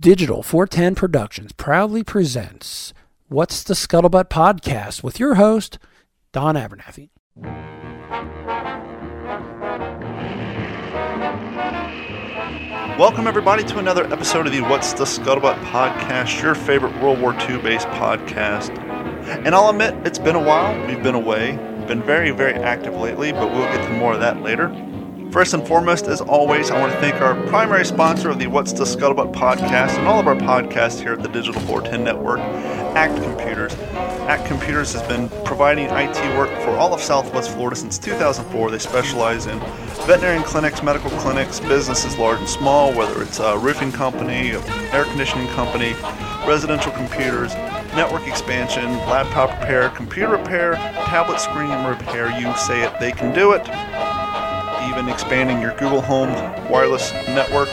Digital 410 Productions proudly presents What's the Scuttlebutt Podcast with your host, Don Abernathy. Welcome, everybody, to another episode of the What's the Scuttlebutt Podcast, your favorite World War II-based podcast. And I'll admit, it's been a while. We've been away. Been very, very active lately, but we'll get to more of that later. First and foremost, as always, I want to thank our primary sponsor of the What's the Scuttlebutt Podcast and all of our podcasts here at the Digital 410 Network, ACT Computers. ACT Computers has been providing IT work for all of Southwest Florida since 2004. They specialize in veterinary clinics, medical clinics, businesses large and small, whether it's a roofing company, air conditioning company, residential computers, network expansion, laptop repair, computer repair, tablet screen repair. You say it, they can do it. Even expanding your Google Home wireless network.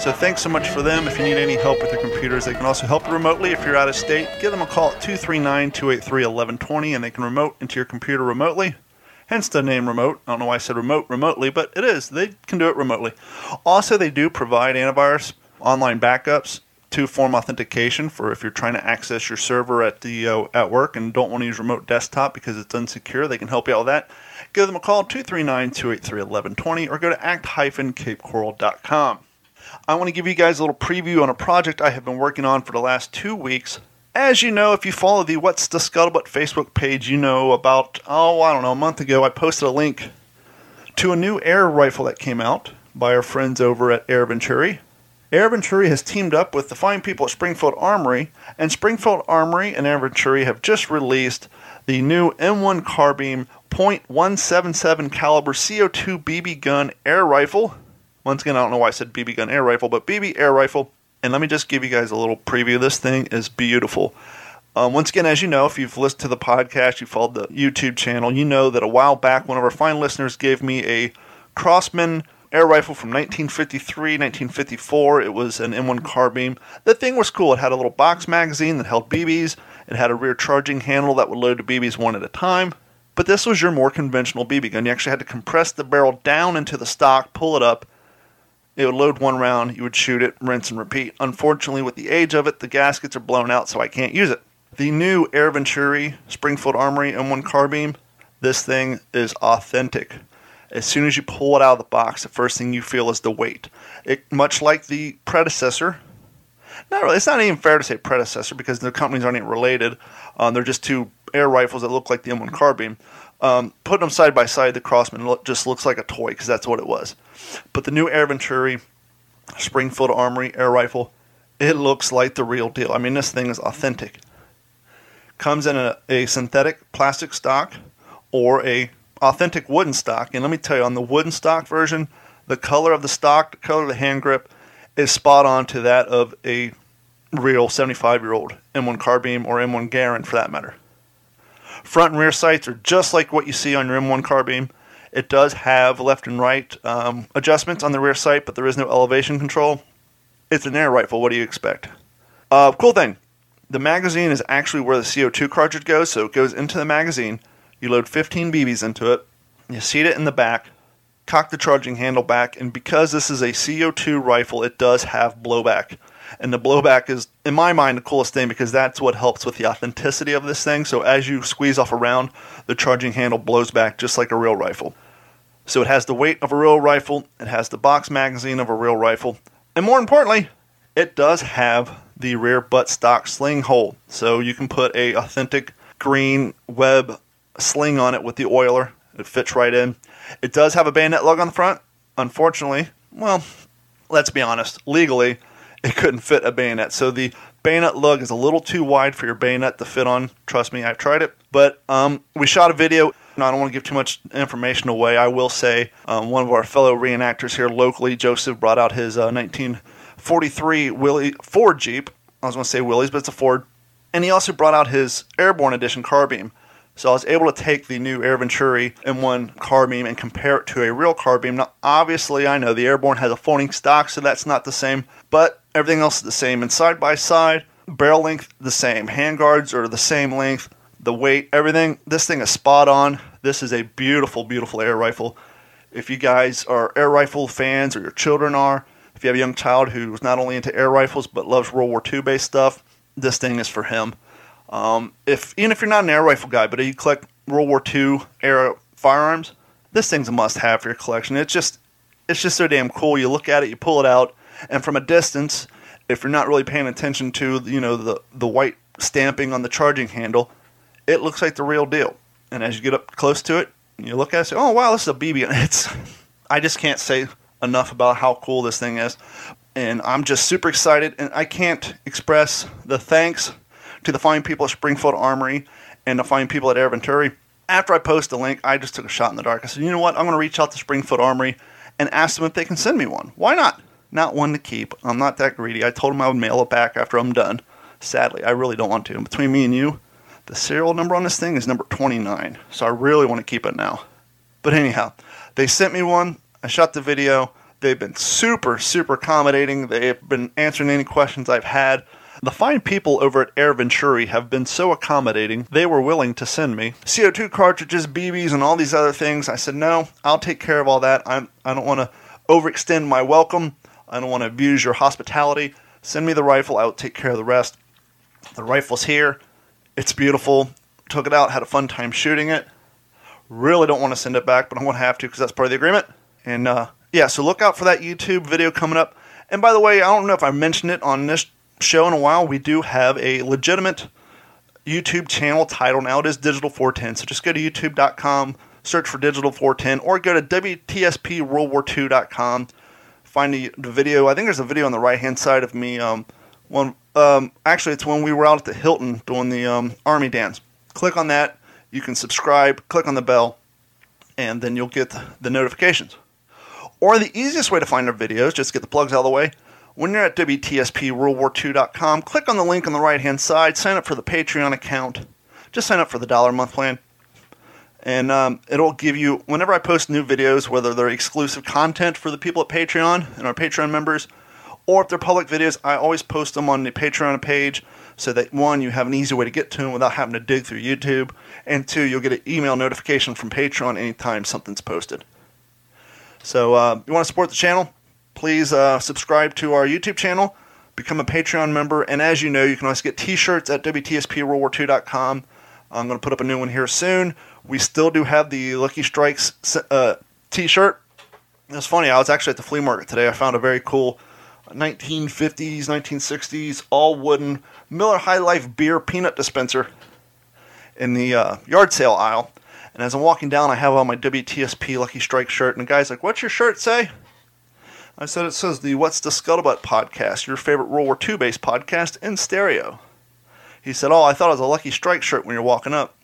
So thanks so much for them. If you need any help with your computers, they can also help you remotely if you're out of state. Give them a call at 239-283-1120 and they can remote into your computer remotely. Hence the name remote. I don't know why I said remote remotely, but it is. They can do it remotely. Also, they do provide antivirus, online backups, two-form authentication for if you're trying to access your server at work and don't want to use remote desktop because it's unsecure. They can help you out with that. Give them a call, 239-283-1120, or go to act-capecoral.com. I want to give you guys a little preview on a project I have been working on for the last 2 weeks. As you know, if you follow the What's the Scuttlebutt Facebook page, you know about, a month ago, I posted a link to a new air rifle that came out by our friends over at Air Venturi. Air Venturi has teamed up with the fine people at Springfield Armory, and Springfield Armory and Air Venturi have just released the new M1 Carbine .177 caliber CO2 BB gun air rifle. Once again, I don't know why I said BB gun air rifle, but BB air rifle. And let me just give you guys a little preview. This thing is beautiful. Once again, as you know, if you've listened to the podcast, you followed the YouTube channel, you know that a while back, one of our fine listeners gave me a Crossman air rifle from 1953, 1954. It was an M1 carbine. The thing was cool. It had a little box magazine that held BBs. It had a rear charging handle that would load the BBs one at a time. But this was your more conventional BB gun. You actually had to compress the barrel down into the stock, pull it up. It would load one round, you would shoot it, rinse and repeat. Unfortunately, with the age of it, the gaskets are blown out, so I can't use it. The new Air Venturi Springfield Armory M1 Carbine, this thing is authentic. As soon as you pull it out of the box, the first thing you feel is the weight. It, much like the predecessor, not really, it's not even fair to say predecessor because the companies aren't even related. They're just two air rifles that look like the M1 Carbine. Putting them side by side, the Crossman just looks like a toy because that's what it was. But the new Air Venturi Springfield Armory air rifle, it looks like the real deal. I mean, this thing is authentic. Comes in a synthetic plastic stock or a authentic wooden stock. And let me tell you, on the wooden stock version, the color of the stock, the color of the hand grip is spot on to that of a real 75-year-old M1 Carbine or M1 Garand for that matter. Front and rear sights are just like what you see on your M1 Carbine. It does have left and right adjustments on the rear sight, but there is no elevation control. It's an air rifle. What do you expect? Cool thing. The magazine is actually where the CO2 cartridge goes, so it goes into the magazine. You load 15 BBs into it. You seat it in the back. Cock the charging handle back. And because this is a CO2 rifle, it does have blowback. And the blowback is, in my mind, the coolest thing because that's what helps with the authenticity of this thing. So as you squeeze off a round, the charging handle blows back just like a real rifle. So it has the weight of a real rifle. It has the box magazine of a real rifle. And more importantly, it does have the rear buttstock sling hole. So you can put a authentic green web sling on it with the oiler. It fits right in. It does have a bayonet lug on the front. Unfortunately, well, let's be honest, legally, it couldn't fit a bayonet. So the bayonet lug is a little too wide for your bayonet to fit on. Trust me, I've tried it. But we shot a video. Now, I don't want to give too much information away. I will say one of our fellow reenactors here locally, Joseph, brought out his 1943 Ford Jeep. I was going to say Willys, but it's a Ford. And he also brought out his Airborne Edition Carbine. So I was able to take the new Air Venturi M1 Carbine and compare it to a real Carbine. Now, obviously, I know the Airborne has a folding stock, so that's not the same. But everything else is the same. And side by side, barrel length, the same. Handguards are the same length. The weight, everything. This thing is spot on. This is a beautiful, beautiful air rifle. If you guys are air rifle fans or your children are, If you have a young child who's not only into air rifles but loves World War II-based stuff, this thing is for him. Even if you're not an air rifle guy, but you collect World War II era firearms, this thing's a must-have for your collection. It's just so damn cool. You look at it, you pull it out, and from a distance, if you're not really paying attention to the white stamping on the charging handle, it looks like the real deal. And as you get up close to it, you look at it and say, oh, wow, this is a BB. I just can't say enough about how cool this thing is. And I'm just super excited. And I can't express the thanks to the fine people at Springfield Armory and the fine people at Air Venturi. After I post the link, I just took a shot in the dark. I said, you know what? I'm going to reach out to Springfield Armory and ask them if they can send me one. Why not? Not one to keep. I'm not that greedy. I told them I would mail it back after I'm done. Sadly, I really don't want to. And between me and you, the serial number on this thing is number 29, so I really want to keep it now. But anyhow, they sent me one. I shot the video. They've been super, super accommodating. They've been answering any questions I've had. The fine people over at Air Venturi have been so accommodating, they were willing to send me CO2 cartridges, BBs, and all these other things. I said, no, I'll take care of all that. I don't want to overextend my welcome. I don't want to abuse your hospitality. Send me the rifle. I will take care of the rest. The rifle's here. It's beautiful. Took it out, had a fun time shooting it. Really don't want to send it back, but I'm going to have to because that's part of the agreement. And so look out for that YouTube video coming up. And by the way, I don't know if I mentioned it on this show in a while. We do have a legitimate YouTube channel title now. It is Digital 410. So just go to youtube.com, search for Digital 410, or go to WTSPWorldWar2.com. Find the video. I think there's a video on the right-hand side of me. Actually, it's when we were out at the Hilton doing the Army dance. Click on that. You can subscribe. Click on the bell, and then you'll get the notifications. Or the easiest way to find our videos, just get the plugs out of the way, when you're at WTSPWorldWar2.com, click on the link on the right-hand side. Sign up for the Patreon account. Just sign up for the $1 a month plan. And it'll give you, whenever I post new videos, whether they're exclusive content for the people at Patreon and our Patreon members, or if they're public videos, I always post them on the Patreon page so that, one, you have an easy way to get to them without having to dig through YouTube, and two, you'll get an email notification from Patreon anytime something's posted. So you want to support the channel, please subscribe to our YouTube channel, become a Patreon member, and as you know, you can always get t-shirts at WTSPWorldWar2.com. I'm going to put up a new one here soon. We still do have the Lucky Strikes t-shirt. It's funny, I was actually at the flea market today. I found a very cool 1950s, 1960s, all wooden Miller High Life beer peanut dispenser in the yard sale aisle. And as I'm walking down, I have on my WTSP Lucky Strike shirt. And the guy's like, what's your shirt say? I said, it says the What's the Scuttlebutt Podcast, your favorite World War II-based podcast in stereo. He said, oh, I thought it was a Lucky Strike shirt when you're walking up.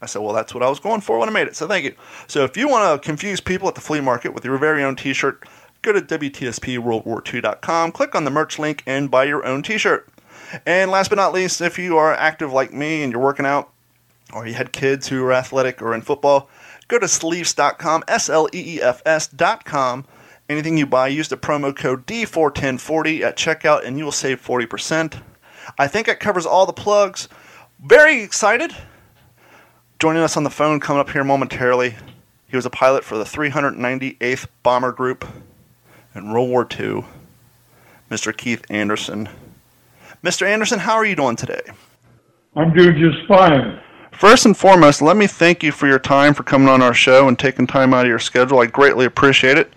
I said, well, that's what I was going for when I made it, so thank you. So if you want to confuse people at the flea market with your very own t-shirt, go to WTSPWorldWar2.com, click on the merch link, and buy your own t-shirt. And last but not least, if you are active like me and you're working out, or you had kids who are athletic or in football, go to sleefs.com, sleefs.com. Anything you buy, use the promo code D41040 at checkout, and you will save 40%. I think that covers all the plugs. Very excited. Joining us on the phone coming up here momentarily, he was a pilot for the 398th Bomber Group in World War II, Mr. Keith Anderson. Mr. Anderson, how are you doing today? I'm doing just fine. First and foremost, let me thank you for your time, for coming on our show and taking time out of your schedule. I greatly appreciate it.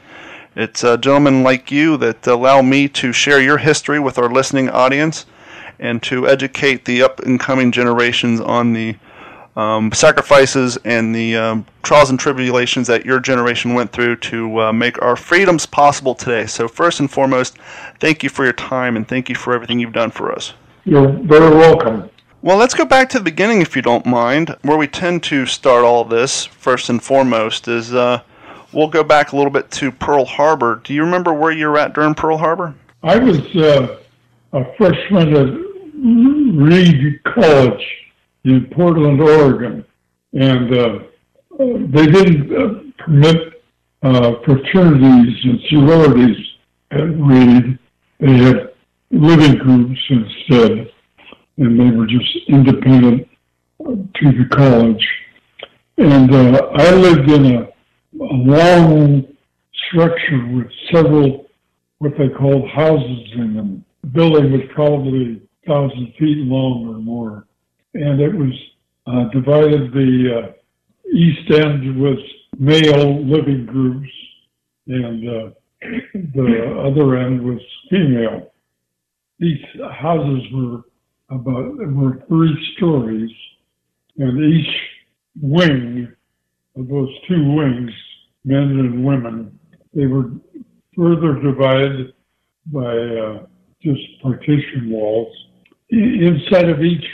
It's gentlemen like you that allow me to share your history with our listening audience and to educate the up-and-coming generations on the sacrifices and the trials and tribulations that your generation went through to make our freedoms possible today. So first and foremost, thank you for your time and thank you for everything you've done for us. You're very welcome. Well, let's go back to the beginning, if you don't mind. Where we tend to start all this, first and foremost, is we'll go back a little bit to Pearl Harbor. Do you remember where you were at during Pearl Harbor? I was a freshman at Reed College in Portland, Oregon, and they didn't permit fraternities and sororities at Reed. They had living groups instead, and they were just independent to the college. And I lived in a long structure with several what they called houses in them. The building was probably 1,000 feet long or more, and it was divided the east end with male living groups, and the other end was female. These houses were 3 stories, and each wing of those 2 wings, men and women, they were further divided by just partition walls. Inside of each,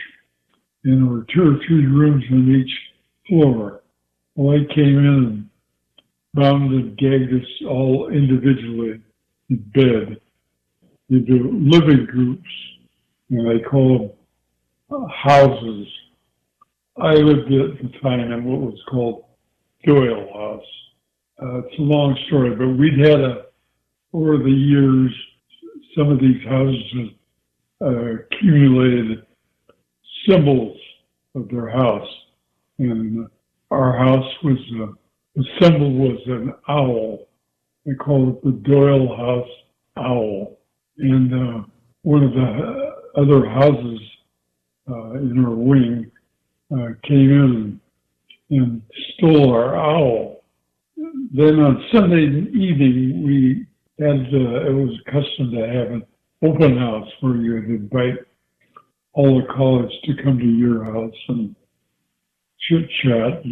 there were 2 or 3 rooms on each floor. Well, I came in and bound and gagged us all individually in bed into living groups, and they called them houses. I lived at the time in what was called Doyle House. It's a long story, but we'd had, over the years, some of these houses accumulated symbols of their house. And our house was, the symbol was an owl. They called it the Doyle House Owl. And one of the other houses in our wing came in and stole our owl. Then on Sunday evening, we had, it was a custom to have an open house where you would invite all the college to come to your house and chit-chat.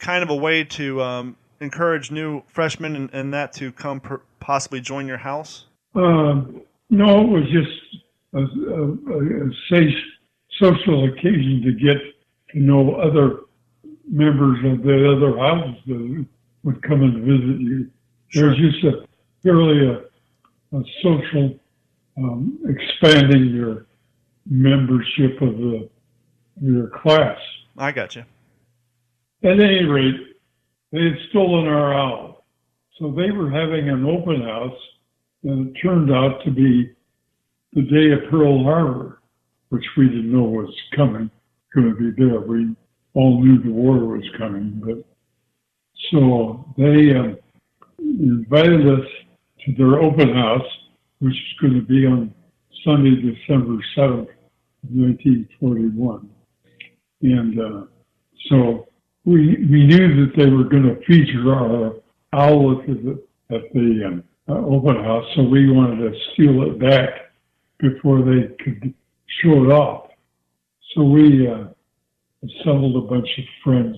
Kind of a way to encourage new freshmen and that to come possibly join your house? No, it was just a safe social occasion to get to know other members of the other houses that would come and visit you. Sure. There was just a social expanding your membership of your class. I got you. At any rate, they had stolen our owl. So they were having an open house, and it turned out to be the day of Pearl Harbor, which we didn't know was going to be there. We all knew the war was coming, but so they invited us to their open house, which is going to be on Sunday, December 7th, 1941. And so we knew that they were going to feature our owl at the open house, so we wanted to steal it back before they could show it off. So we assembled a bunch of friends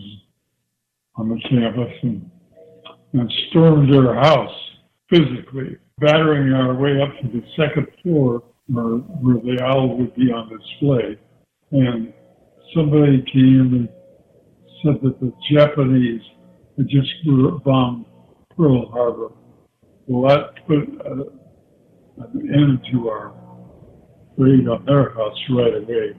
on the campus and stormed their house physically, battering our way up to the second floor where the owl would be on display. And somebody came and said that the Japanese had just bombed Pearl Harbor. Well, that put an end to our raid on their house right away.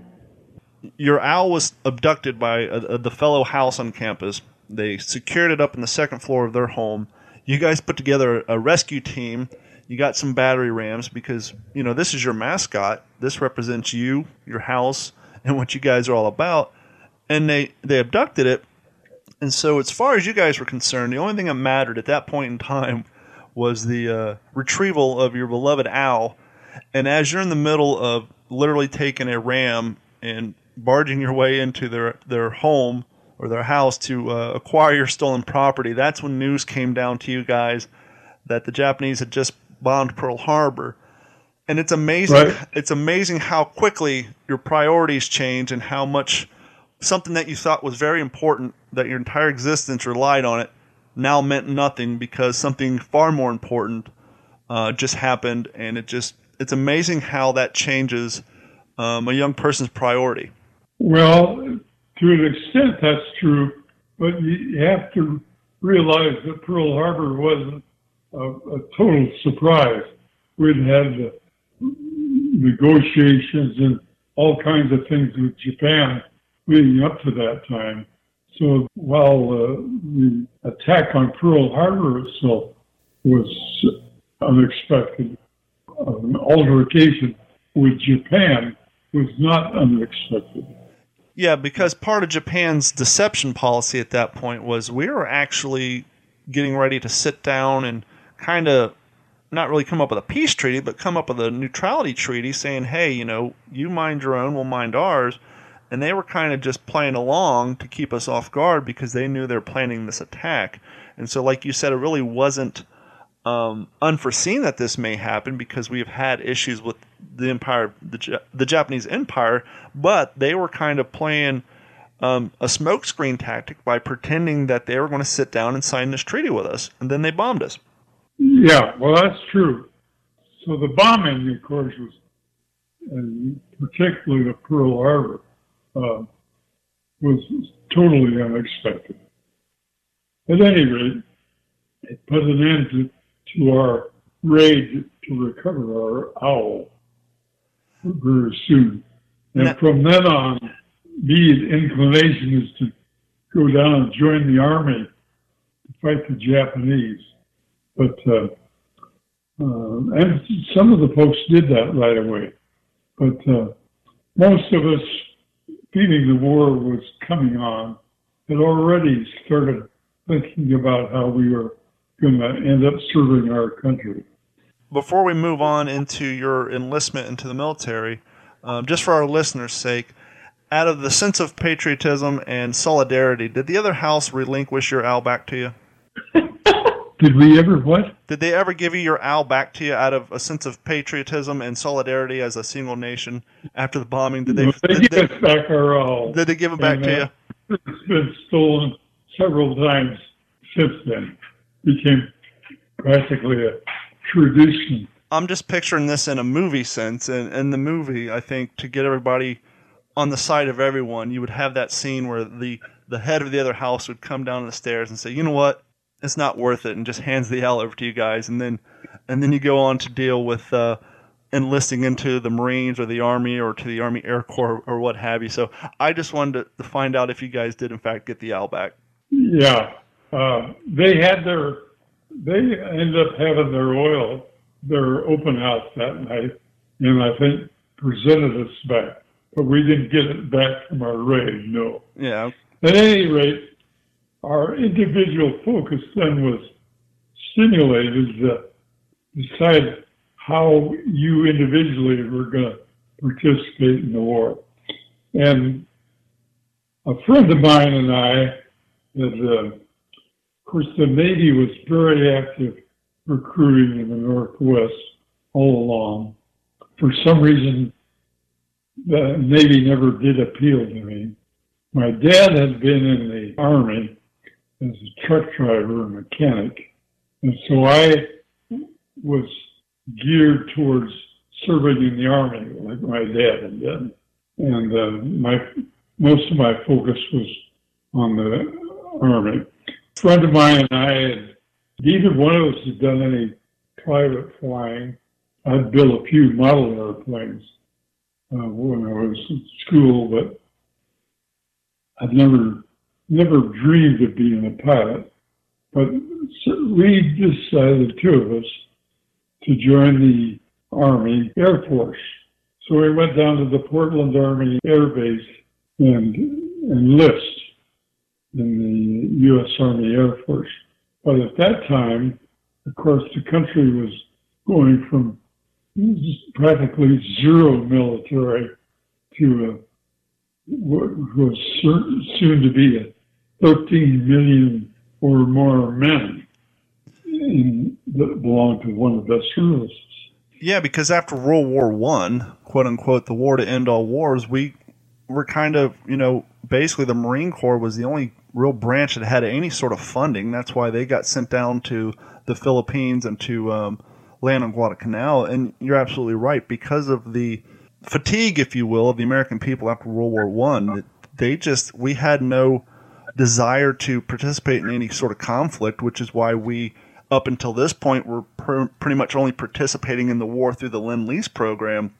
Your owl was abducted by the fellow house on campus. They secured it up in the second floor of their home. You guys put together a rescue team. You got some battery rams because, you know, this is your mascot. This represents you, your house, and what you guys are all about. And they abducted it. And so as far as you guys were concerned, the only thing that mattered at that point in time was the retrieval of your beloved owl. And as you're in the middle of literally taking a ram and barging your way into their home, or their house to acquire your stolen property. That's when news came down to you guys that the Japanese had just bombed Pearl Harbor. And it's amazing. Right. It's amazing how quickly your priorities change and how much something that you thought was very important, that your entire existence relied on it, now meant nothing because something far more important just happened. And it's amazing how that changes a young person's priority. Well, to an extent, that's true, but you have to realize that Pearl Harbor wasn't a total surprise. We'd had negotiations and all kinds of things with Japan leading up to that time. So while the attack on Pearl Harbor itself was unexpected, an altercation with Japan was not unexpected. Yeah, because part of Japan's deception policy at that point was we were actually getting ready to sit down and kind of not really come up with a peace treaty, but come up with a neutrality treaty saying, hey, you know, you mind your own, we'll mind ours. And they were kind of just playing along to keep us off guard because they knew they were planning this attack. And so, like you said, it really wasn't unforeseen that this may happen because we've had issues with the empire, the Japanese empire, but they were kind of playing a smokescreen tactic by pretending that they were going to sit down and sign this treaty with us. And then they bombed us. Yeah, well, that's true. So the bombing, of course, was, and particularly the Pearl Harbor, was totally unexpected. At any rate, it put an end to our raid to recover our owl very soon. And from then on, the inclination is to go down and join the Army to fight the Japanese. But and some of the folks did that right away. But most of us, feeling the war was coming on, had already started thinking about how we were going to end up serving our country. Before we move on into your enlistment into the military, just for our listeners' sake, out of the sense of patriotism and solidarity, did the other house relinquish your owl back to you? Did we ever what? Did they ever give you your owl back to you out of a sense of patriotism and solidarity as a single nation after the bombing? Did they give us back our owl. Did they give it back to you? It's been stolen several times since then. It became practically a tradition. I'm just picturing this in a movie sense. And in the movie, I think, to get everybody on the side of everyone, you would have that scene where the head of the other house would come down the stairs and say, you know what? It's not worth it, and just hands the owl over to you guys, and then you go on to deal with enlisting into the Marines or the Army or to the Army Air Corps or what have you. So I just wanted to find out if you guys did, in fact, get the owl back. Yeah. They ended up having their open house that night, and I think presented us back. But we didn't get it back from our raid, no. Yeah. At any rate, our individual focus then was stimulated to decide how you individually were going to participate in the war. And a friend of mine and I, of course the Navy was very active recruiting in the Northwest all along. For some reason, the Navy never did appeal to me. My dad had been in the Army as a truck driver and mechanic. And so I was geared towards serving in the Army, like my dad had done. And most of my focus was on the Army. A friend of mine and I, neither one of us had done any private flying. I'd built a few model airplanes when I was in school, but I'd never dreamed of being a pilot, but we decided, the two of us, to join the Army Air Force. So we went down to the Portland Army Air Base and enlist in the U.S. Army Air Force. But at that time, of course, the country was going from practically zero military to what was soon to be a 13 million or more men that belonged to one of the services. Yeah, because after World War I, quote unquote, the war to end all wars, we were kind of, basically the Marine Corps was the only real branch that had any sort of funding. That's why they got sent down to the Philippines and to land on Guadalcanal. And you're absolutely right. Because of the fatigue, if you will, of the American people after World War I, we had no desire to participate in any sort of conflict, which is why we, up until this point, were pretty much only participating in the war through the Lend-Lease program.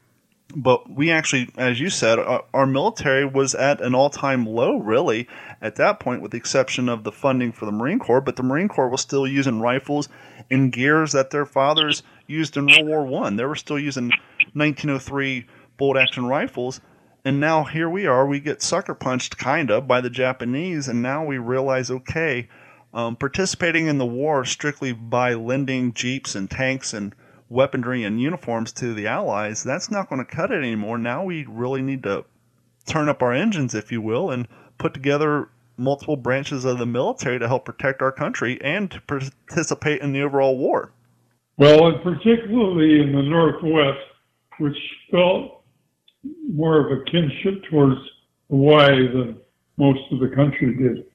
But we actually, as you said, our military was at an all-time low, really, at that point, with the exception of the funding for the Marine Corps. But the Marine Corps was still using rifles and gears that their fathers used in World War I. They were still using 1903 bolt-action rifles. And now here we are, we get sucker punched, kind of, by the Japanese, and now we realize, participating in the war strictly by lending jeeps and tanks and weaponry and uniforms to the Allies, that's not going to cut it anymore. Now we really need to turn up our engines, if you will, and put together multiple branches of the military to help protect our country and to participate in the overall war. Well, and particularly in the Northwest, which felt more of a kinship towards Hawaii than most of the country did.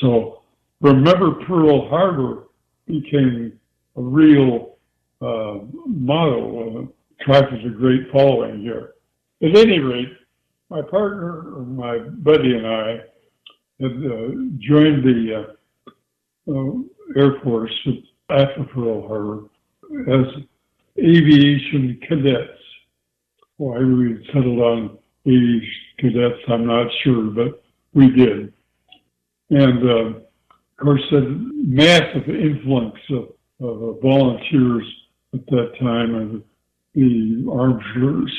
So remember, Pearl Harbor became a real motto, attracted a great following here. At any rate, my partner, or my buddy and I, had joined the Air Force after Pearl Harbor as aviation cadets. Why we settled on aviation cadets, I'm not sure, but we did. And, of course, a massive influx of volunteers at that time, and the armed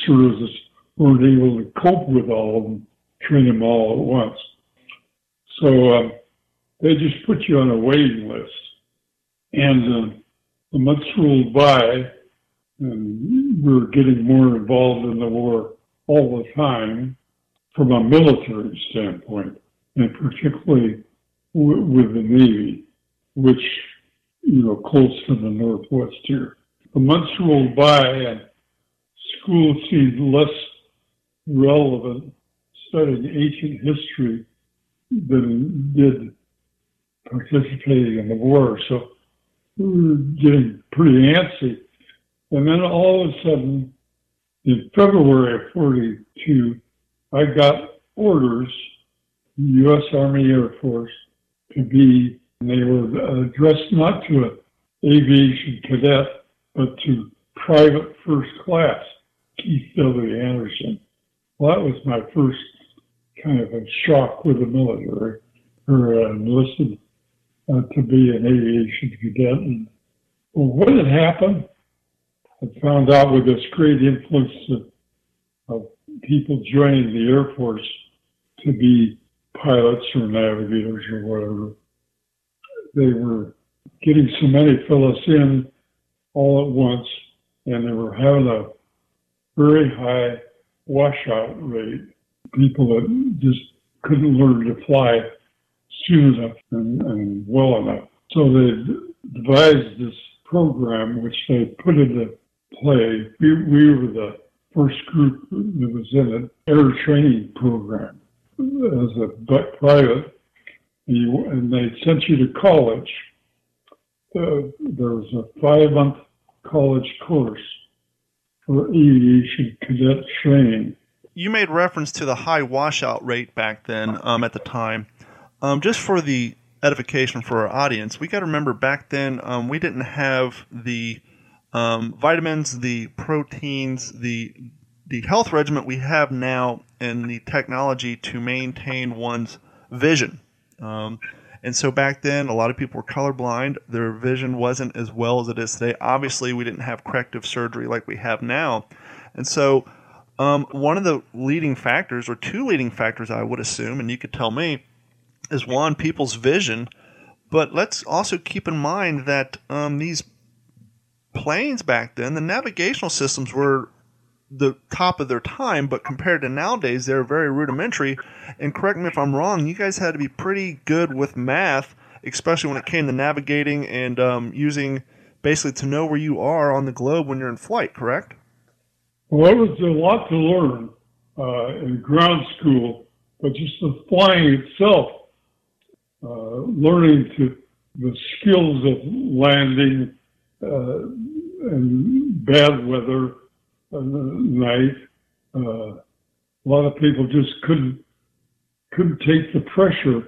services weren't able to cope with all of them, train them all at once. So they just put you on a waiting list. And the months rolled by, and we were getting more involved in the war all the time from a military standpoint, and particularly with the Navy, which, you know, close to the Northwest here. The months rolled by, and school seemed less relevant studying ancient history than did participating in the war. So we were getting pretty antsy. And then all of a sudden, in February of 1942, I got orders from the U.S. Army Air Force to be, and they were addressed not to an aviation cadet, but to private first class, Keith W. Anderson. Well, that was my first kind of a shock with the military, or enlisted to be an aviation cadet. And well, what had happened? I found out with this great influence of people joining the Air Force to be pilots or navigators or whatever. They were getting so many fellas in all at once, and they were having a very high washout rate. People that just couldn't learn to fly soon enough and well enough. So they devised this program, which they put into play. We were the first group that was in an air training program as a private, and they sent you to college. There was a 5-month college course for aviation cadet training. You made reference to the high washout rate back then at the time. Just for the edification for our audience, we got to remember back then we didn't have the vitamins, the proteins, the health regimen we have now, and the technology to maintain one's vision. And so back then, a lot of people were colorblind. Their vision wasn't as well as it is today. Obviously, we didn't have corrective surgery like we have now. And so one of the leading factors, or two leading factors, I would assume, and you could tell me, is one, people's vision. But let's also keep in mind that these planes back then, the navigational systems were the top of their time, but compared to nowadays, they're very rudimentary. And correct me if I'm wrong, you guys had to be pretty good with math, especially when it came to navigating and using basically to know where you are on the globe when you're in flight, correct? Well, there was a lot to learn in ground school, but just the flying itself, learning to the skills of landing in bad weather, night. A lot of people just couldn't take the pressure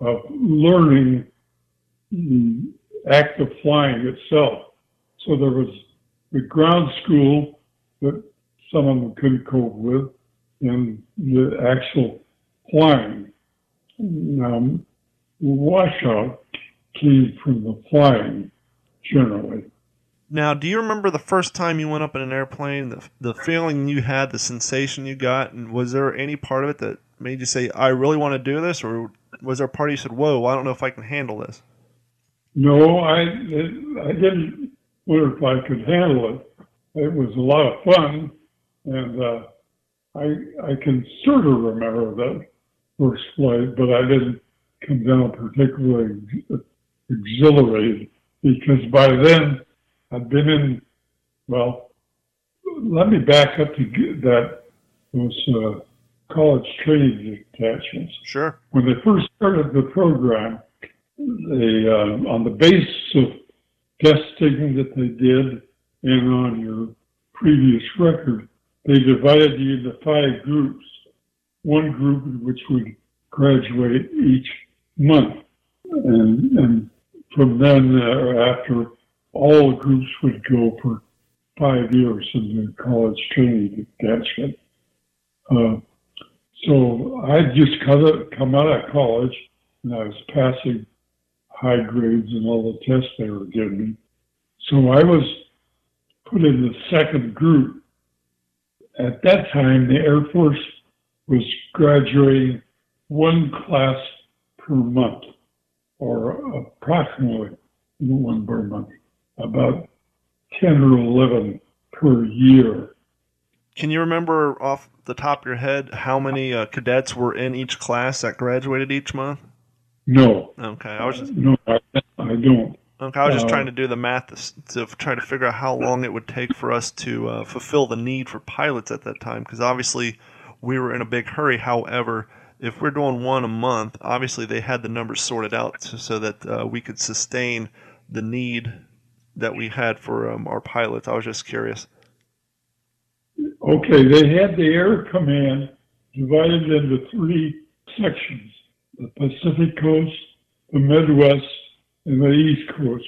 of learning the act of flying itself. So there was the ground school that some of them couldn't cope with, and the actual flying. Washout came from the flying generally. Now, do you remember the first time you went up in an airplane, the feeling you had, the sensation you got, and was there any part of it that made you say, I really want to do this, or was there a part you said, whoa, I don't know if I can handle this? No, I didn't wonder if I could handle it. It was a lot of fun, and I can sort of remember that first flight, but I didn't come down particularly exhilarated because by then I'd been in. Well, let me back up to that those college training detachments. Sure. When they first started the program, they on the basis of testing that they did and on your previous record, they divided you into 5 groups. One group which would graduate each month, and from then after, all groups would go for 5 years in the college training detachment. So I'd just come out of college, and I was passing high grades in all the tests they were giving me. So I was put in the second group. At that time, the Air Force was graduating 1 class per month, or approximately 1 per month, about 10 or 11 per year. Can you remember off the top of your head how many cadets were in each class that graduated each month? No. Okay. I don't. Okay, I was just trying to do the math to try to figure out how long it would take for us to fulfill the need for pilots at that time, because obviously we were in a big hurry. However, if we're doing 1 a month, obviously they had the numbers sorted out so that we could sustain the need that we had for our pilots. I was just curious. Okay, they had the Air Command divided into 3 sections, the Pacific Coast, the Midwest, and the East Coast,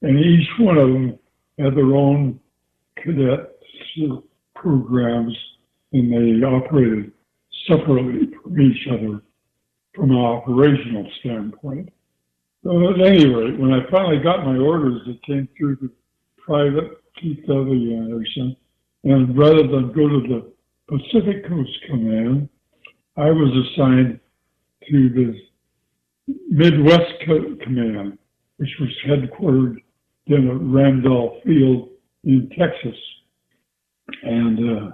and each one of them had their own cadet programs, and they operated separately from each other from an operational standpoint. So at any rate, when I finally got my orders, it came through to Private Keith W. Anderson, and rather than go to the Pacific Coast Command, I was assigned to the Midwest Command, which was headquartered down at Randolph Field in Texas. And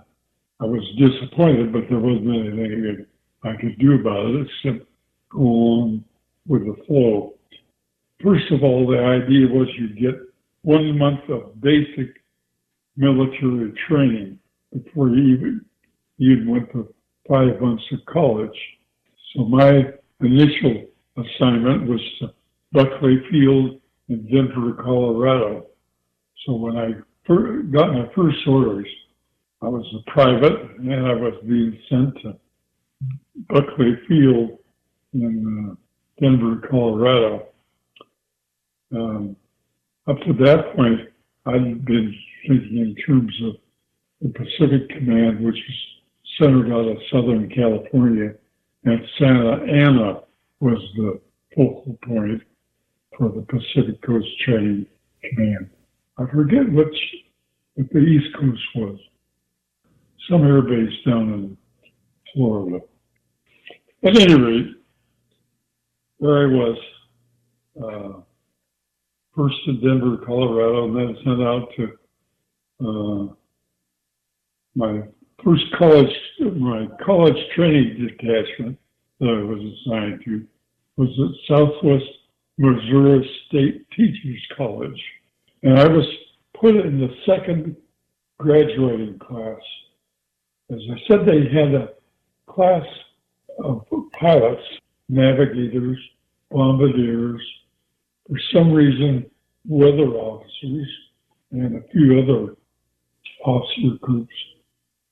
I was disappointed, but there wasn't anything I could do about it except go along with the flow. First of all, the idea was you'd get 1 month of basic military training before you even went to 5 months of college. So my initial assignment was to Buckley Field in Denver, Colorado. So when I got my first orders, I was a private, and I was being sent to Buckley Field in Denver, Colorado. Up to that point, I'd been thinking in terms of the Pacific Command, which is centered out of Southern California, and Santa Ana was the focal point for the Pacific Coast Training Command. I forget what the East Coast was. Some air base down in Florida. At any rate, there I was, first to Denver, Colorado, and then sent out to my first college training detachment that I was assigned to was at Southwest Missouri State Teachers College. And I was put in the second graduating class. As I said, they had a class of pilots, navigators, bombardiers, for some reason, weather officers, and a few other officer groups.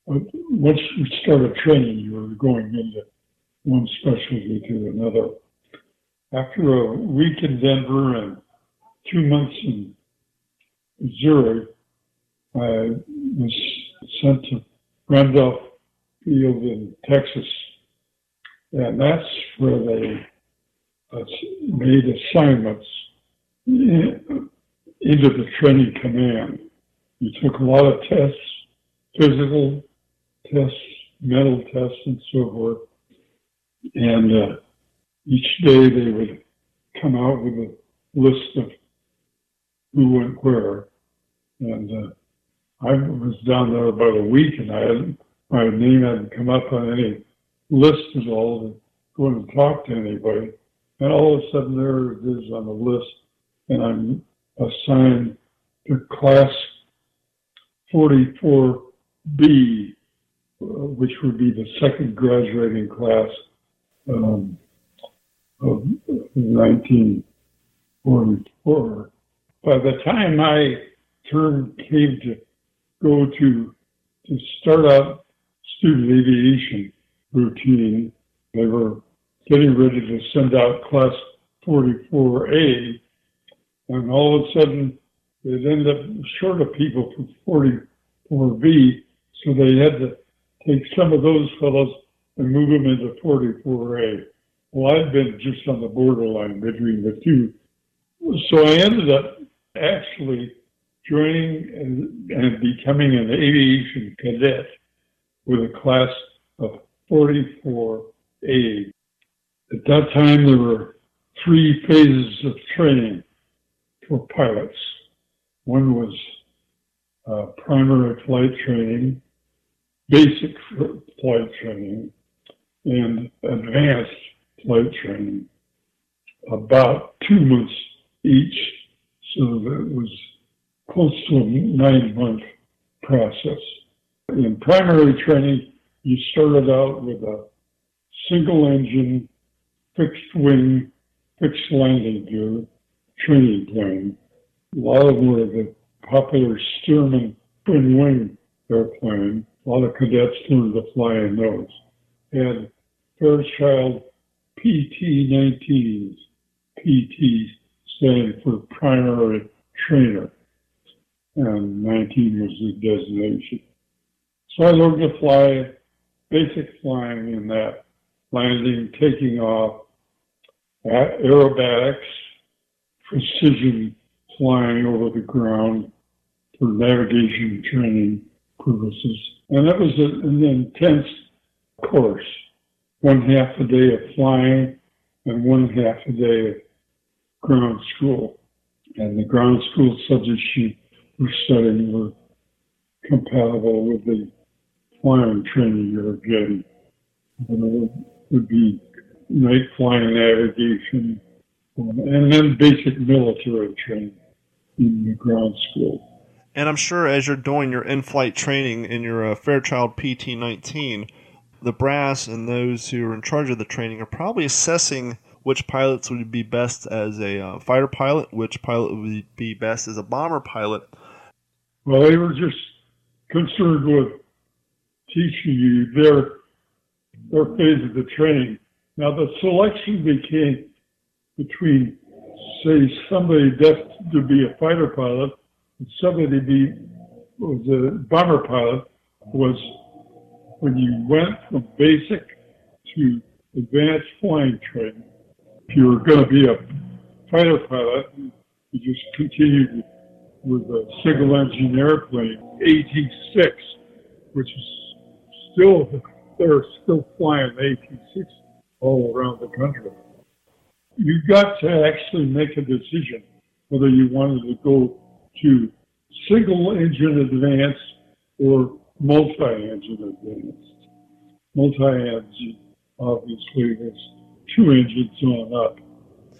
But once you started training, you were going into one specialty to another. After a week in Denver and 2 months in Missouri, I was sent to Randolph Field in Texas. And that's where they made assignments into the training command. You took a lot of tests, physical tests, mental tests, and so forth. And each day they would come out with a list of who went where. And I was down there about a week, and I hadn't, my name hadn't come up on any list at all, and wouldn't talk to anybody. And all of a sudden, there it is on the list, and I'm assigned to Class 44B, which would be the second graduating class of 1944. By the time my term came to go to start out student aviation routine, they were getting ready to send out Class 44A, and all of a sudden they'd end up short of people for 44B, so they had to take some of those fellows and move them into 44A. Well, I'd been just on the borderline between the two. So I ended up actually joining and becoming an aviation cadet with a class of 44A. At that time, there were three phases of training for pilots. One was primary flight training, basic flight training, and advanced flight training, about 2 months each, so that was close to a 9-month process. In primary training, you started out with a single engine, fixed wing, fixed landing gear training plane. A lot of them were the popular Stearman twin wing airplane. A lot of cadets learned to fly in those. Had Fairchild PT-19s, PT standing for primary trainer, and 19 was the designation. So I learned to fly basic flying in that: landing, taking off, aerobatics, precision flying over the ground for navigation training purposes. And that was an intense course, 1/2 a day of flying and 1/2 a day of ground school. And the ground school subjects you were studying were compatible with the flying training you were getting. Would be night flying navigation, and then basic military training in the ground school. And I'm sure as you're doing your in-flight training in your Fairchild PT-19, the brass and those who are in charge of the training are probably assessing which pilots would be best as a fighter pilot, which pilot would be best as a bomber pilot. Well, they were just concerned with teaching you their phase of the training. Now, the selection became between, say, somebody destined to be a fighter pilot and somebody was a bomber pilot, was when you went from basic to advanced flying training. If you were going to be a fighter pilot, you just continued with a single-engine airplane, AT-6, which is still... They're still flying AT-6 all around the country. You got to actually make a decision whether you wanted to go to single-engine advanced or multi-engine advanced. Multi-engine, obviously, was 2 engines on up.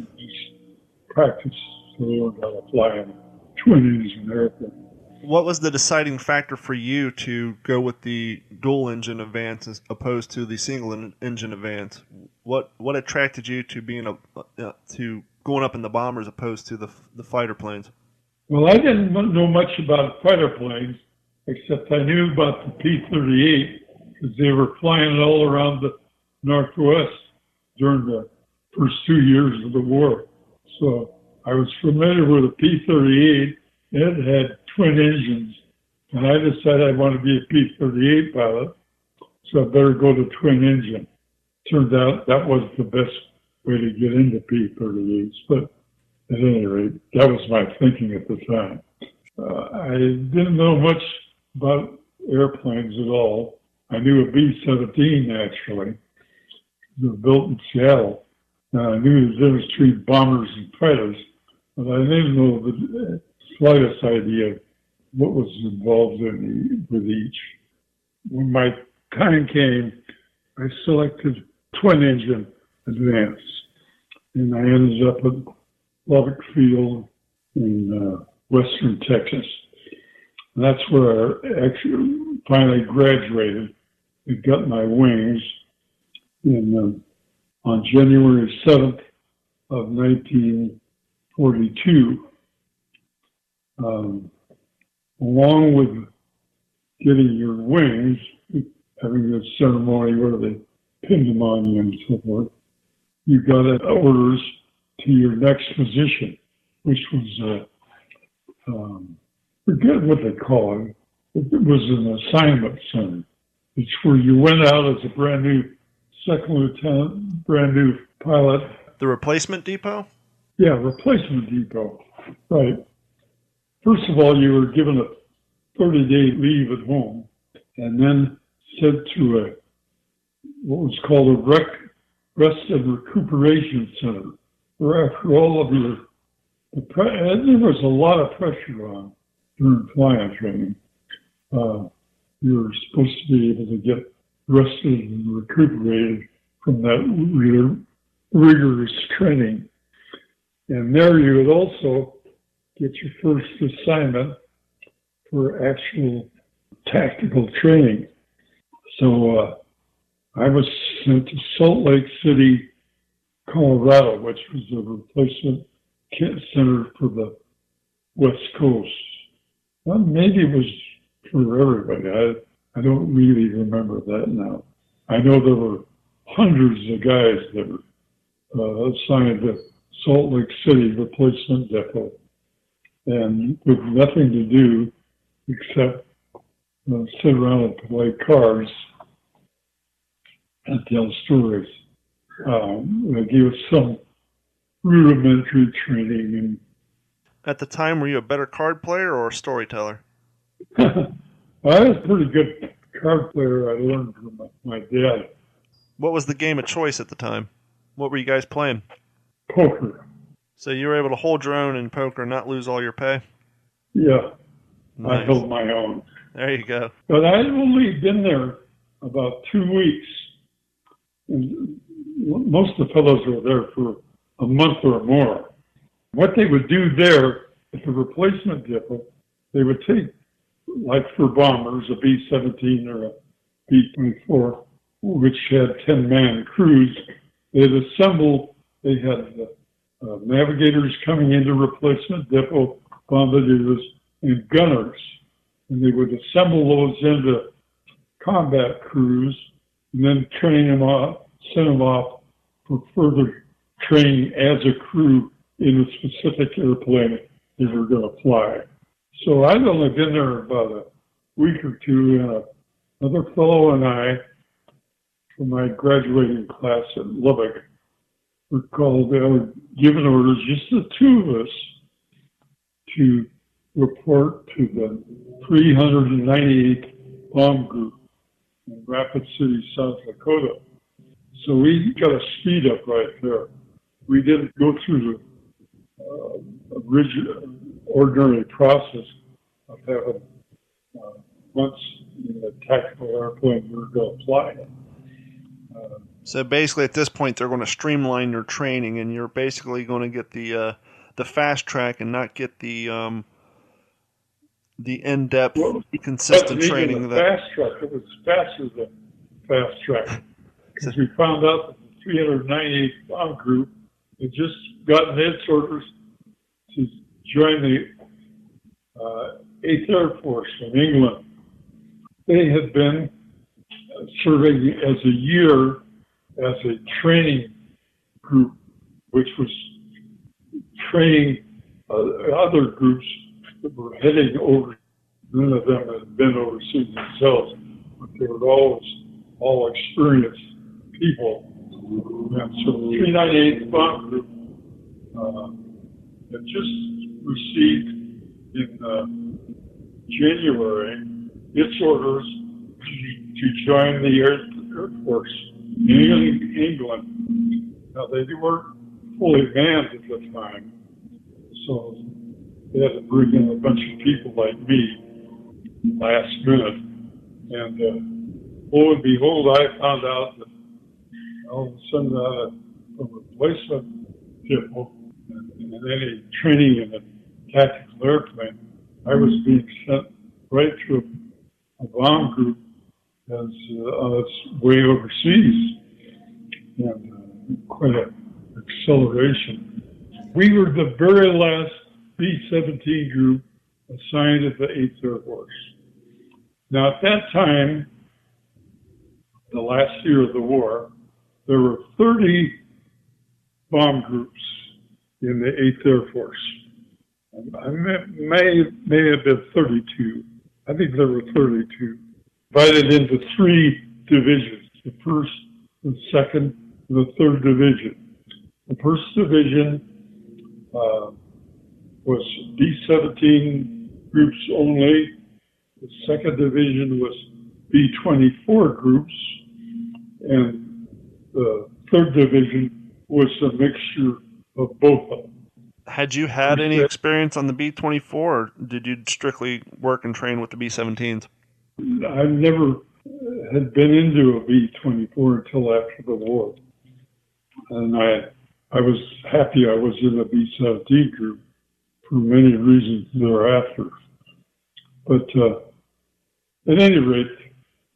You just practice to learn how to fly a twin-engine airplane. What was the deciding factor for you to go with the dual-engine advance as opposed to the single-engine advance? What attracted you to being to going up in the bomber as opposed to the fighter planes? Well, I didn't know much about fighter planes, except I knew about the P-38 because they were flying all around the Northwest during the first 2 years of the war. So I was familiar with the P-38. It had twin engines, and I decided I want to be a P-38 pilot, so I better go to twin engine. Turned out that was the best way to get into P-38s, but at any rate, that was my thinking at the time. I didn't know much about airplanes at all. I knew a B-17, actually. They were built in Seattle. Now, I knew the difference between bombers and fighters, but I didn't know the slightest idea what was involved in with each. When my time came, I selected twin engine advance, and I ended up at Lubbock Field in western Texas. And that's where I actually finally graduated and got my wings in on January 7th of 1942. Along with getting your wings, having this ceremony where they pinned them on you and so forth, you got orders to your next position, which was, forget what they call it, it was an assignment center. It's where you went out as a brand new second lieutenant, brand new pilot. The replacement depot? Yeah, replacement depot, right. First of all, you were given a 30-day leave at home and then sent to a what was called a rest and recuperation center, where after all of your, there was a lot of pressure on during flying training. You were supposed to be able to get rested and recuperated from that rigorous training. And there you would also get your first assignment for actual tactical training. So I was sent to Salt Lake City, Colorado, which was a replacement center for the West Coast. Well, maybe it was for everybody. I don't really remember that now. I know there were hundreds of guys that were assigned to Salt Lake City Replacement Depot, and with nothing to do except sit around and play cards and tell stories. They gave us some rudimentary training. And at the time, were you a better card player or a storyteller? I was a pretty good card player. I learned from my dad. What was the game of choice at the time? What were you guys playing? Poker. So you were able to hold your own in poker and not lose all your pay? Yeah. Nice. I held my own. There you go. But I'd only been there about 2 weeks. And most of the fellows were there for a month or more. What they would do there at the replacement depot, they would take, like for bombers, a B-17 or a B-24, which had 10-man crews. They'd assemble, they had navigators coming into replacement depot, bombardiers, and gunners. And they would assemble those into combat crews and then train them off, send them off for further training as a crew in a specific airplane they were going to fly. So I'd only been there about a week or two, and another fellow and I, from my graduating class at Lubbock, were called, given orders, just the two of us, to report to the 398th Bomber Group in Rapid City, South Dakota. So we got a speed up right there. We didn't go through the rigid, ordinary process of having months in a tactical airplane we were going to fly in. So basically, at this point, they're going to streamline your training, and you're basically going to get the fast track and not get the in-depth, consistent training. Fast track. It was faster than fast track. Because we found out that the 398th Bomber Group had just gotten its orders to join the Eighth Air Force in England. They had been serving as a year as a training group, which was training other groups that were heading over. None of them had been overseas themselves, but they were all experienced people. And so the 398th Bomber Group had just received in January its orders to join the Air Force in England. Now, they weren't fully manned at the time, so they had to bring in a bunch of people like me last minute. And lo and behold, I found out that all of a sudden a replacement depot and any training in a tactical airplane, I was being sent right to a bomb group as on its way overseas. And quite an acceleration. We were the very last B-17 group assigned at the Eighth Air Force. Now, at that time, the last year of the war, there were 30 bomb groups in the Eighth Air Force. I may have been 32. I think there were 32, divided into three divisions, the first, the second, the third division. The first division was B-17 groups only. The second division was B-24 groups. And the third division was a mixture of both of them. Had you had any experience on the B-24, or did you strictly work and train with the B-17s? I never had been into a B-24 until after the war. And I was happy I was in a B-17 group for many reasons thereafter. But at any rate,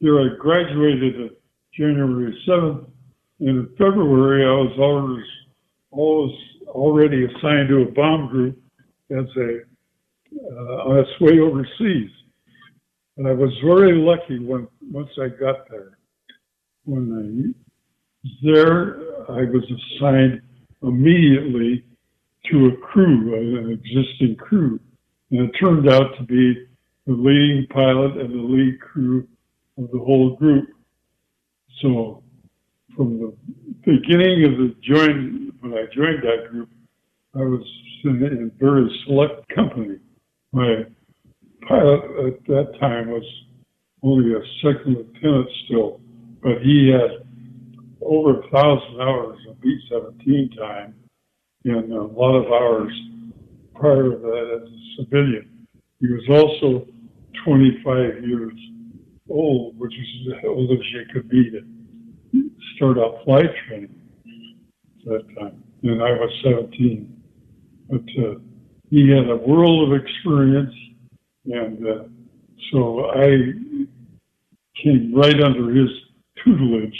here I graduated on January 7th, and in February I was already assigned to a bomb group as on its way overseas. And I was very lucky once I got there. I was assigned immediately to a crew, an existing crew. And it turned out to be the leading pilot and the lead crew of the whole group. So from the beginning of when I joined that group, I was in a very select company. My pilot at that time was only a second lieutenant still, but he had over 1,000 hours of B-17 time and a lot of hours prior to that as a civilian. He was also 25 years old, which is as old as you could be to start out flight training at that time. And I was 17. But he had a world of experience, and so I came right under his tutelage.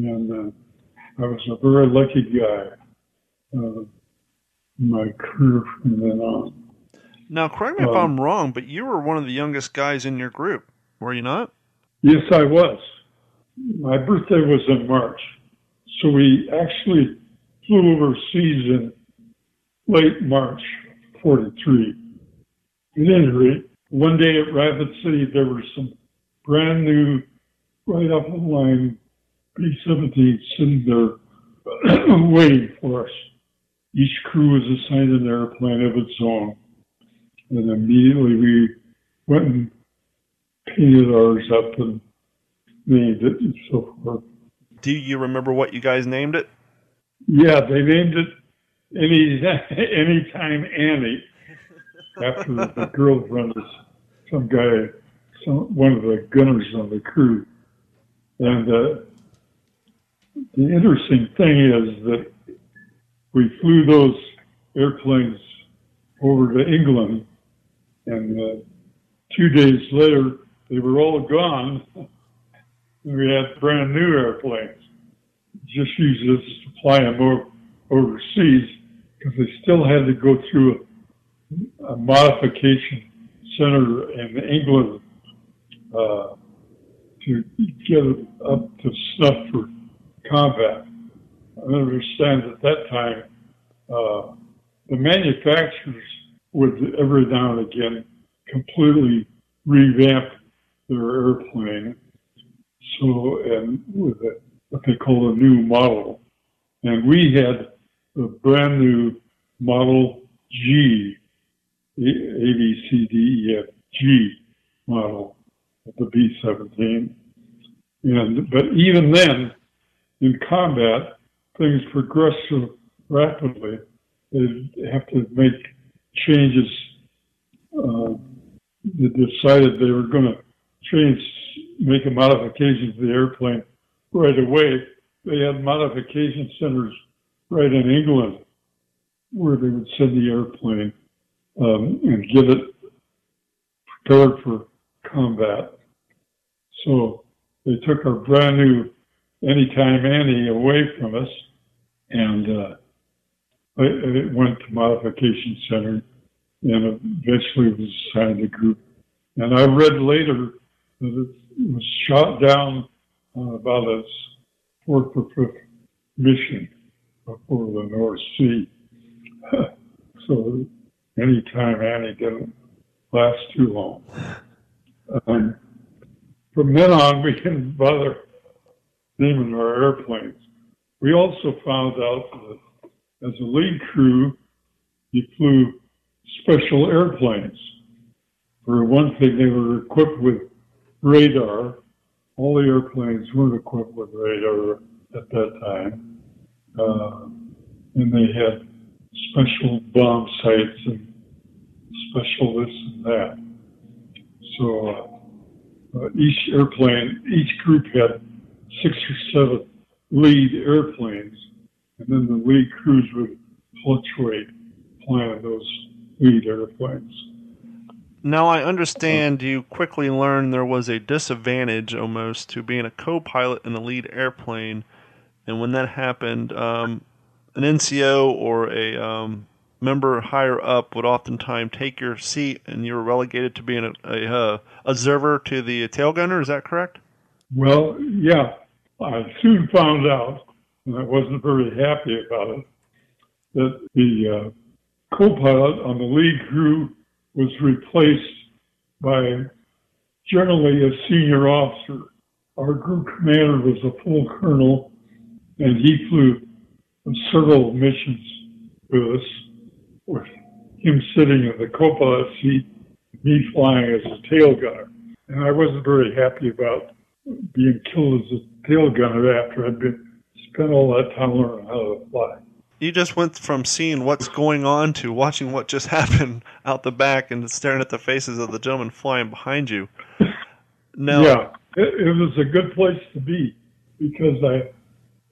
And I was a very lucky guy in my career from then on. Now, correct me if I'm wrong, but you were one of the youngest guys in your group, were you not? Yes, I was. My birthday was in March. So we actually flew overseas in late March, 43. At any rate, one day at Rapid City, there were some brand new, right off the line, B-17 sitting there waiting for us. Each crew was assigned an airplane of its own. And immediately we went and painted ours up and named it and so forth. Do you remember what you guys named it? Yeah, they named it Anytime Annie, after the girlfriend of one of the gunners on the crew. And the interesting thing is that we flew those airplanes over to England, and 2 days later, they were all gone, and we had brand new airplanes. Just used this to fly them overseas, because they still had to go through a modification center in England to get it up to snuff for combat. I understand at that time, the manufacturers would every now and again completely revamp their airplane, and with what they call a new model. And we had the brand new Model G, the ABCDEFG model of the B-17. But even then, in combat, things progress so rapidly, they have to make changes they decided they were going to change, make a modification to the airplane right away. They had modification centers right in England where they would send the airplane and get it prepared for combat. So they took our brand new Anytime Annie away from us, and it went to modification center, and eventually was assigned to group. And I read later that it was shot down on about its fourth or fifth mission over the North Sea. So Anytime Annie didn't last too long. From then on, we didn't bother naming our airplanes. We also found out that as a lead crew, you flew special airplanes. For one thing, they were equipped with radar. All the airplanes weren't equipped with radar at that time. And they had special bomb sites and special this and that. So each airplane, each group had 6 or 7 lead airplanes, and then the lead crews would fluctuate flying those lead airplanes. Now, I understand you quickly learned there was a disadvantage almost to being a co-pilot in a lead airplane, and when that happened, an NCO or a member higher up would oftentimes take your seat, and you were relegated to being a observer to the tail gunner. Is that correct? Well, yeah. I soon found out, and I wasn't very happy about it, that the co-pilot on the lead crew was replaced by generally a senior officer. Our group commander was a full colonel, and he flew several missions with us, with him sitting in the co-pilot seat, me flying as a tail gunner. And I wasn't very happy about being killed as a tail gunner after I'd been spent all that time learning how to fly. You just went from seeing what's going on to watching what just happened out the back and staring at the faces of the gentlemen flying behind you. Now, yeah, it was a good place to be, because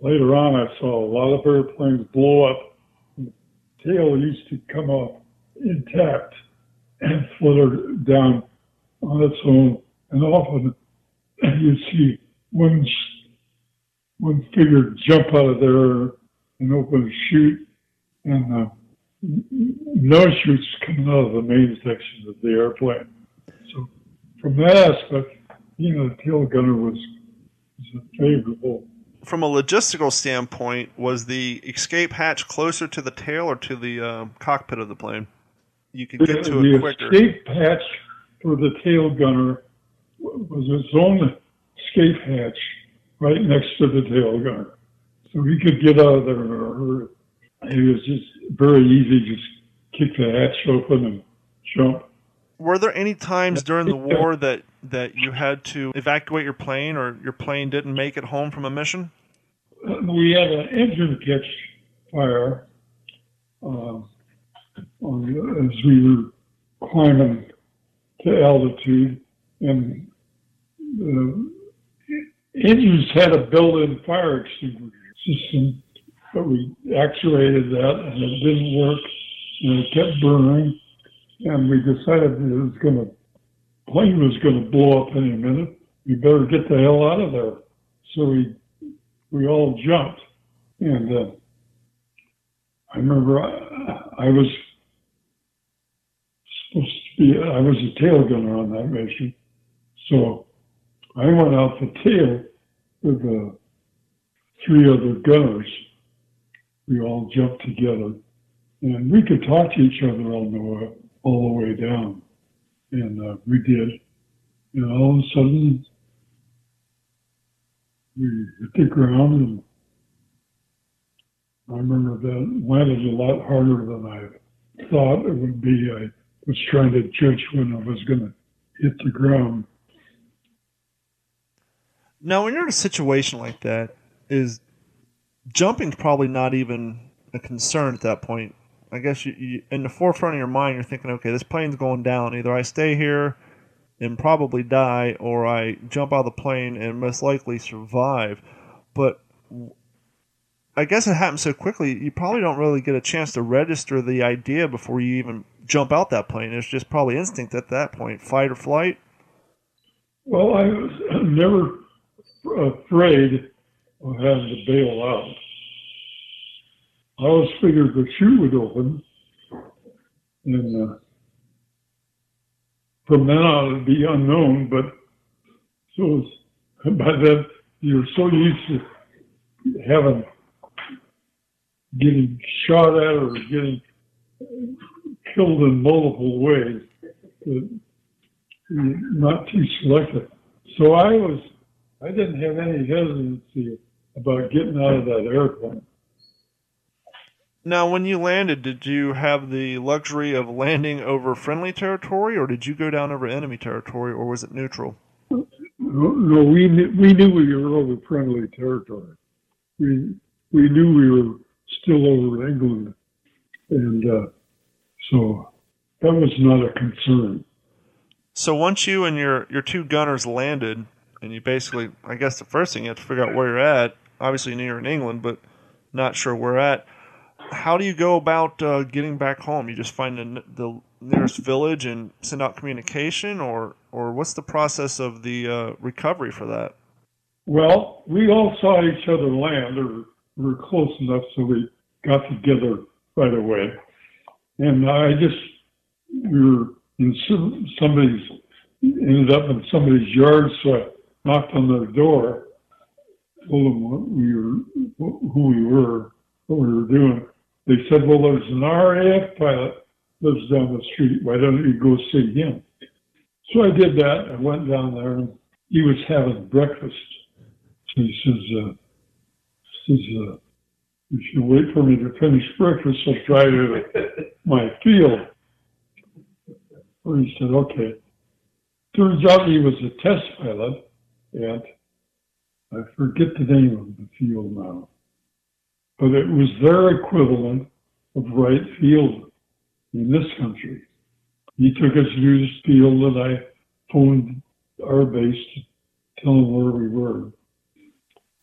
later on I saw a lot of airplanes blow up. The tail used to come off intact and flutter down on its own, and often you see one figure jump out of there and open a chute, and no chutes coming out of the main section of the airplane. So from that aspect, the tail gunner was favorable. From a logistical standpoint, was the escape hatch closer to the tail or to the cockpit of the plane? You could get to it quicker. The escape hatch for the tail gunner was its own escape hatch right next to the tail gunner. So he could get out of there in a hurry. It was just very easy to just kick the hatch open and jump. Were there any times during the war that you had to evacuate your plane, or your plane didn't make it home from a mission? We had an engine catch fire as we were climbing to altitude, and the engines had a built-in fire extinguisher system, but we actuated that and it didn't work, and it kept burning, and we decided the plane was going to blow up any minute. We better get the hell out of there. So we all jumped, and I remember I was supposed to be, I was a tail gunner on that mission, so I went out the tail with the 3 other gunners. We all jumped together, and we could talk to each other all the way down, and we did. And all of a sudden, we hit the ground, and I remember that landed a lot harder than I thought it would be. I was trying to judge when I was going to hit the ground. Now, when you're in a situation like that, is jumping probably not even a concern at that point? I guess you in the forefront of your mind, you're thinking, okay, this plane's going down. Either I stay here and probably die, or I jump out of the plane and most likely survive. But I guess it happens so quickly, you probably don't really get a chance to register the idea before you even jump out that plane. It's just probably instinct at that point, fight or flight. Well, I was never afraid of having to bail out. I always figured the chute would open, and from then on it'd be unknown. But so by then you're so used to getting shot at or getting killed in multiple ways, that you're not too selective. So I didn't have any hesitancy about getting out of that airplane. Now, when you landed, did you have the luxury of landing over friendly territory, or did you go down over enemy territory, or was it neutral? No, we knew we were over friendly territory. We knew we were still over England, and so that was not a concern. So once you and your two gunners landed, and you basically, I guess the first thing you have to figure out where you're at. Obviously, you knew you're in England, but not sure where at. How do you go about getting back home? You just find the nearest village and send out communication, or what's the process of the recovery for that? Well, we all saw each other land, or we were close enough, so we got together right away. And we were ended up in somebody's yard, so I knocked on their door, told them what we were doing. They said, well, there's an RAF pilot lives down the street. Why don't you go see him? So I did that. I went down there, and he was having breakfast. So he says, if you wait for me to finish breakfast, I'll drive you to my field. So he said, okay. Turns out he was a test pilot at, I forget the name of the field now, but it was their equivalent of Wright Field in this country. He took us to this field, and I phoned our base to tell them where we were.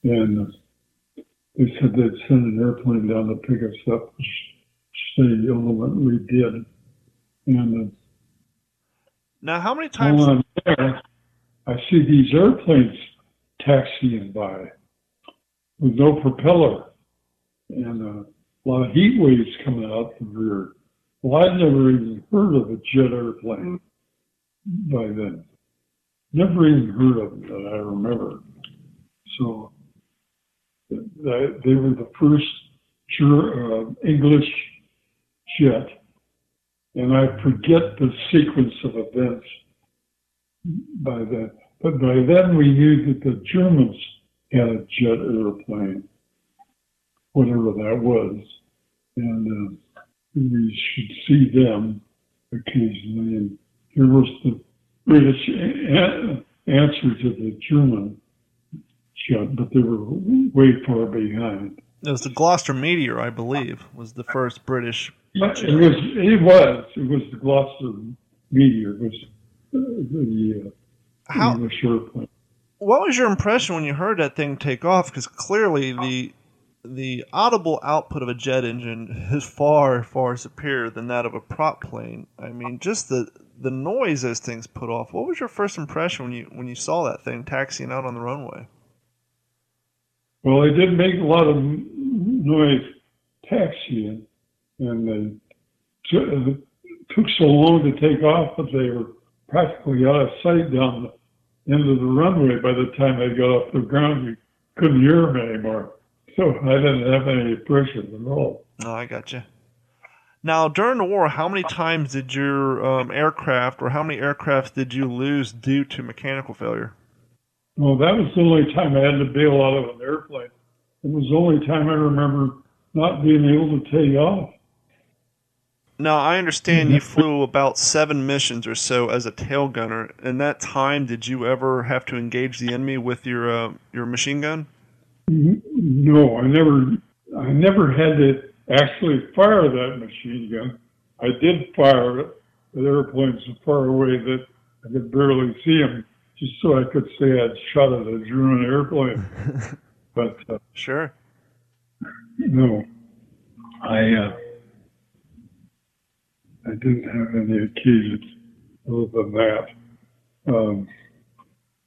And they said they'd send an airplane down to pick us up, which they ultimately did. And now, how many times? While I'm there, I see these airplanes taxiing by with no propeller and a lot of heat waves coming out the rear. Well, I'd never even heard of a jet airplane by then. Never even heard of it that I remember. So they were the first English jet, and I forget the sequence of events by then. But by then we knew that the Germans had a jet airplane, whatever that was, and we should see them occasionally. And here was the British answer to the German jet, but they were way far behind. It was the Gloucester Meteor, I believe, was the first British. It was the Gloucester Meteor. It was the English airplane. What was your impression when you heard that thing take off? Because clearly the audible output of a jet engine is far, far superior than that of a prop plane. I mean, just the noise those things put off. What was your first impression when you saw that thing taxiing out on the runway? Well, it did make a lot of noise taxiing, and it took so long to take off that they were practically out of sight down the end of the runway by the time they got off the ground. You couldn't hear them anymore. So I didn't have any impression at all. Oh, I got you. Now, during the war, how many times did your aircraft, or how many aircraft did you lose due to mechanical failure? Well, that was the only time I had to bail out of an airplane. It was the only time I remember not being able to take off. Now, I understand you flew about 7 missions or so as a tail gunner. In that time, did you ever have to engage the enemy with your machine gun? No, I never had to actually fire that machine gun. I did fire it at airplanes so far away that I could barely see him, just so I could say I'd shot at a German airplane. But sure. No, I didn't have any occasions other than that.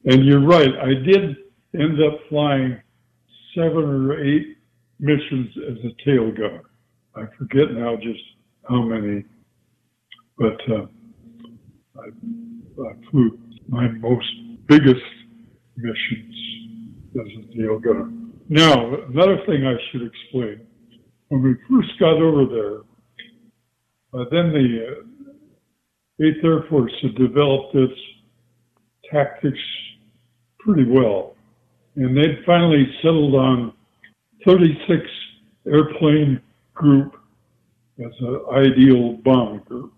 And you're right, I did end up flying 7 or 8 missions as a tail gunner. I forget now just how many, but I flew my most biggest missions as a tail gunner. Now, another thing I should explain. When we first got over there, then the Eighth Air Force had developed its tactics pretty well. And they'd finally settled on 36 airplane group as an ideal bomb group.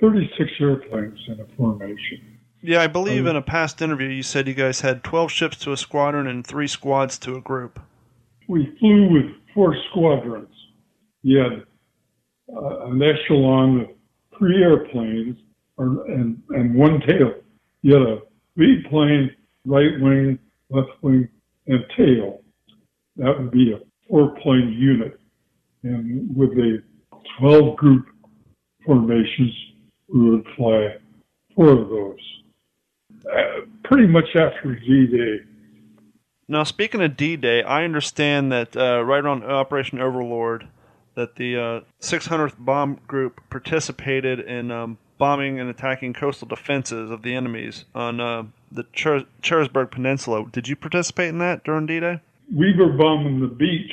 36 airplanes in a formation. Yeah, I believe in a past interview you said you guys had 12 ships to a squadron and 3 squads to a group. We flew with 4 squadrons. You had an echelon of 3 airplanes and 1 tail. You had a lead plane, right wing, left wing, and tail. That would be a 4-plane unit. And with a 12-group formations, we would fly 4 of those. Pretty much after D-Day. Now, speaking of D-Day, I understand that right around Operation Overlord, that the 600th Bomb Group participated in bombing and attacking coastal defenses of the enemies on the Cherbourg Peninsula. Did you participate in that during D-Day? We were bombing the beach.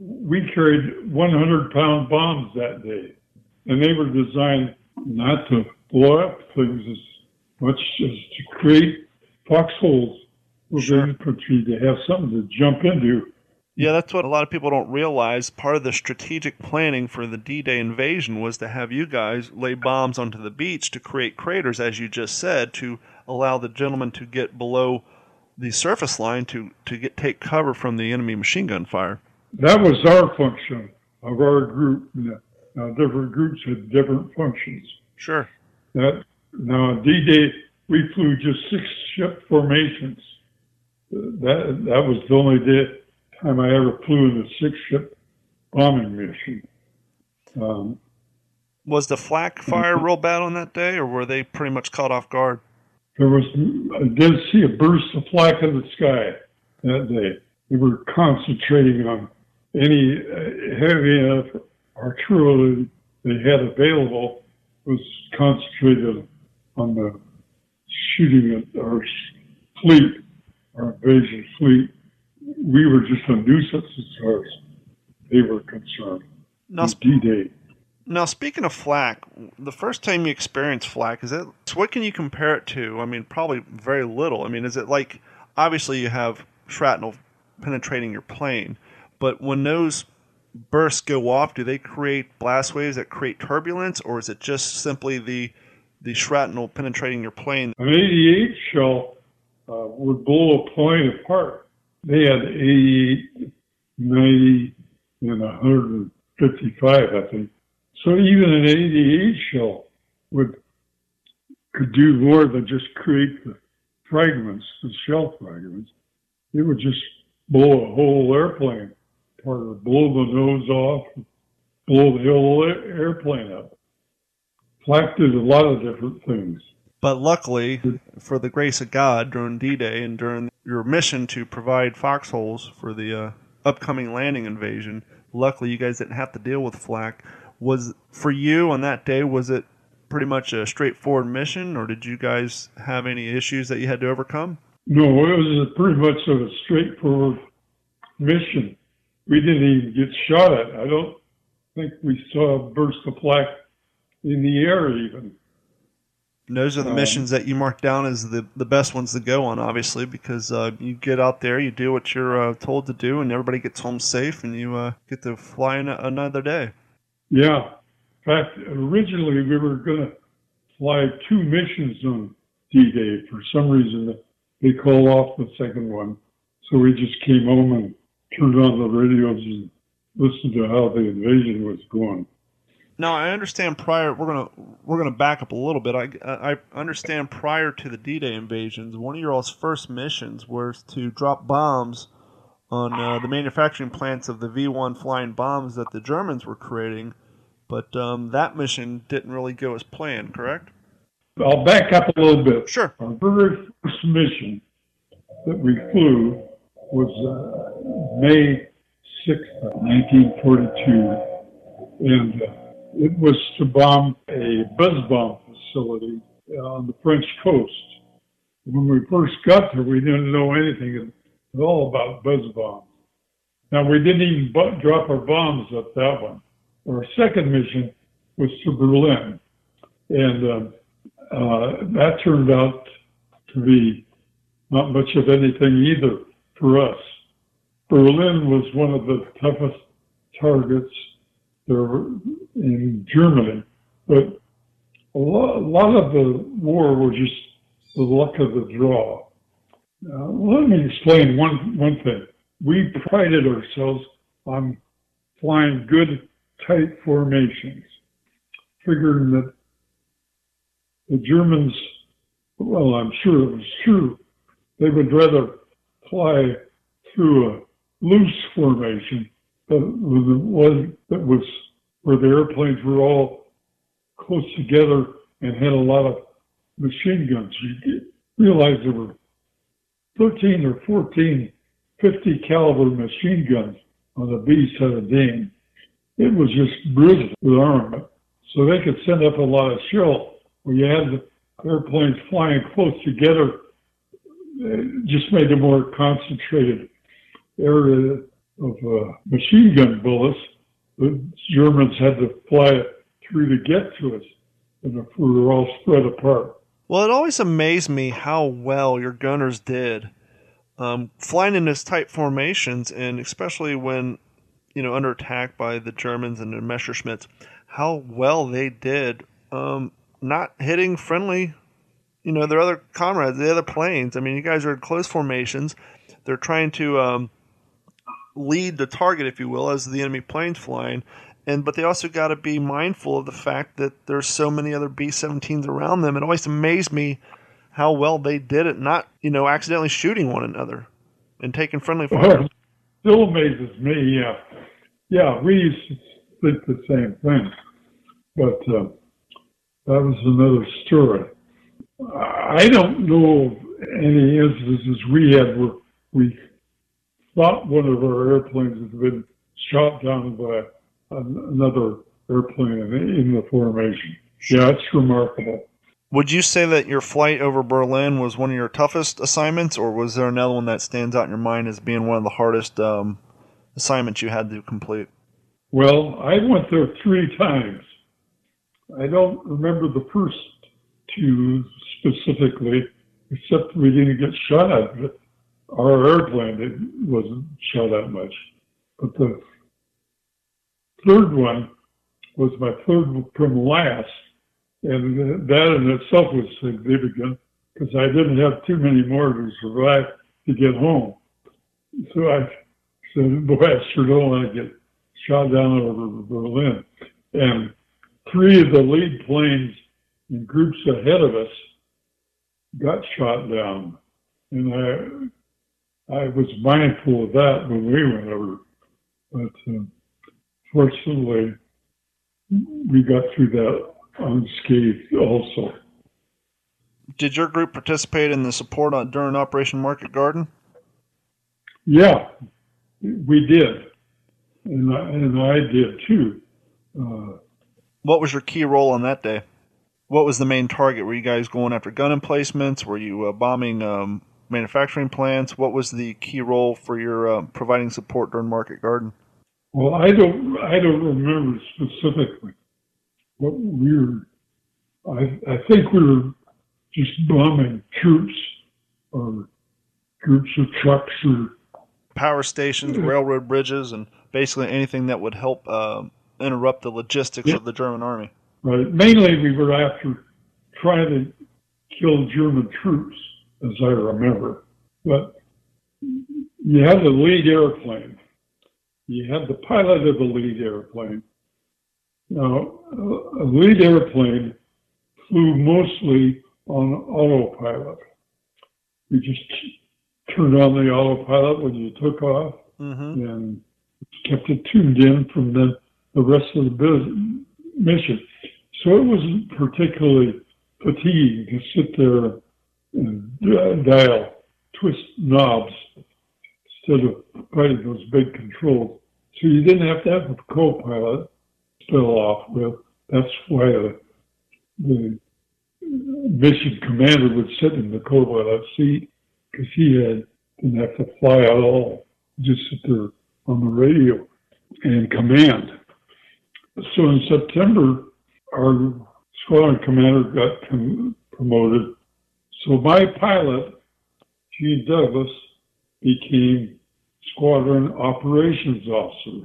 We carried 100-pound bombs that day, and they were designed not to blow up things as much as to create foxholes for the infantry to have something to jump into. Yeah, that's what a lot of people don't realize. Part of the strategic planning for the D-Day invasion was to have you guys lay bombs onto the beach to create craters, as you just said, to allow the gentlemen to get below the surface line to take cover from the enemy machine gun fire. That was our function of our group. Now, different groups had different functions. Sure. Now, D-Day, we flew just 6 ship formations. That was the only time I ever flew in a 6-ship bombing mission. Was the flak fire real bad on that day, or were they pretty much caught off guard? I did see a burst of flak in the sky that day. We were concentrating on any heavy enough artillery they had available was concentrated on the shooting at our fleet, our invasion fleet. We were just a nuisance as far as they were concerned. Now, D-Day. Now, speaking of flak, the first time you experienced flak, what can you compare it to? I mean, probably very little. I mean, is it like, obviously you have shrapnel penetrating your plane, but when those bursts go off, do they create blast waves that create turbulence, or is it just simply the shrapnel penetrating your plane? An 88 shell would blow a plane apart. They had 88, 90, and 155, I think. So even an 88 shell could do more than just create the fragments, the shell fragments. It would just blow a whole airplane apart, or blow the nose off, blow the whole airplane up. Flak did a lot of different things. But luckily, for the grace of God, during D-Day and during your mission to provide foxholes for the upcoming landing invasion, luckily you guys didn't have to deal with flak. For you on that day, was it pretty much a straightforward mission, or did you guys have any issues that you had to overcome? No, it was pretty much a straightforward mission. We didn't even get shot at. I don't think we saw a burst of flak in the air even. Those are the missions that you mark down as the best ones to go on, obviously, because you get out there, you do what you're told to do, and everybody gets home safe, and you get to fly another day. Yeah. In fact, originally we were going to fly 2 missions on D-Day. For some reason, they called off the second one. So we just came home and turned on the radios and listened to how the invasion was going. Now, I understand prior. We're gonna back up a little bit. I understand prior to the D-Day invasions, one of your all's first missions was to drop bombs on the manufacturing plants of the V-1 flying bombs that the Germans were creating, but that mission didn't really go as planned, correct? I'll back up a little bit. Sure. Our very first mission that we flew was May 6th, 1942, and it was to bomb a buzz bomb facility on the French coast. When we first got there, we didn't know anything at all about buzz bombs. Now, we didn't even drop our bombs at that one. Our second mission was to Berlin, and that turned out to be not much of anything either for us. Berlin was one of the toughest targets there in Germany, but a lot of the war was just the luck of the draw. Let me explain one thing. We prided ourselves on flying good, tight formations, figuring that the Germans, well, I'm sure it was true, they would rather fly through a loose formation than the one that was where the airplanes were all close together and had a lot of machine guns. You realize there were 13 or 14 50 caliber machine guns on the B-17. It was just brutal with armament, so they could send up a lot of shell. When you had the airplanes flying close together, it just made a more concentrated area of machine gun bullets. The Germans had to fly it through to get to us, and we were all spread apart. Well, it always amazed me how well your gunners did flying in those tight formations, and especially when under attack by the Germans and the Messerschmitts, how well they did not hitting friendly, their other comrades, the other planes. I mean, you guys are in close formations. They're trying to lead the target, if you will, as the enemy plane's flying. But they also got to be mindful of the fact that there's so many other B-17s around them. It always amazed me how well they did it, not, accidentally shooting one another and taking friendly fire. Still amazes me, yeah. Yeah, we used to think the same thing, but that was another story. I don't know of any instances we had where we thought one of our airplanes had been shot down by another airplane in the formation. Yeah, it's remarkable. Would you say that your flight over Berlin was one of your toughest assignments, or was there another one that stands out in your mind as being one of the hardest assignments you had to complete? Well, I went there 3 times. I don't remember the first 2 specifically, except we didn't get shot at. But our airplane wasn't shot at much. But the third one was my third from last. And that in itself was significant because I didn't have too many more to survive to get home. So I said, boy, I sure don't want to get shot down over Berlin. And 3 of the lead planes in groups ahead of us got shot down. And I was mindful of that when we went over. But fortunately, we got through that unscathed also. Did your group participate in the support during Operation Market Garden? Yeah, we did. And I did too. What was your key role on that day? What was the main target? Were you guys going after gun emplacements? Were you bombing manufacturing plants? What was the key role for your providing support during Market Garden? Well, I don't remember specifically. But I think we were just bombing troops or groups of trucks or power stations, railroad bridges, and basically anything that would help interrupt the logistics of the German army. Right. Mainly we were after trying to kill German troops, as I remember. But you had the lead airplane. You had the pilot of the lead airplane. Now, a Reed airplane flew mostly on autopilot. You just turned on the autopilot when you took off, and kept it tuned in from the rest of the mission. So it wasn't particularly fatiguing to sit there and dial, twist knobs instead of fighting those big controls. So you didn't have to have a co-pilot spill off with. That's why the mission commander would sit in the co-pilot seat, because he didn't have to fly at all, just sit there on the radio and command. So in September, our squadron commander got promoted. So my pilot, Gene Davis, became squadron operations officer.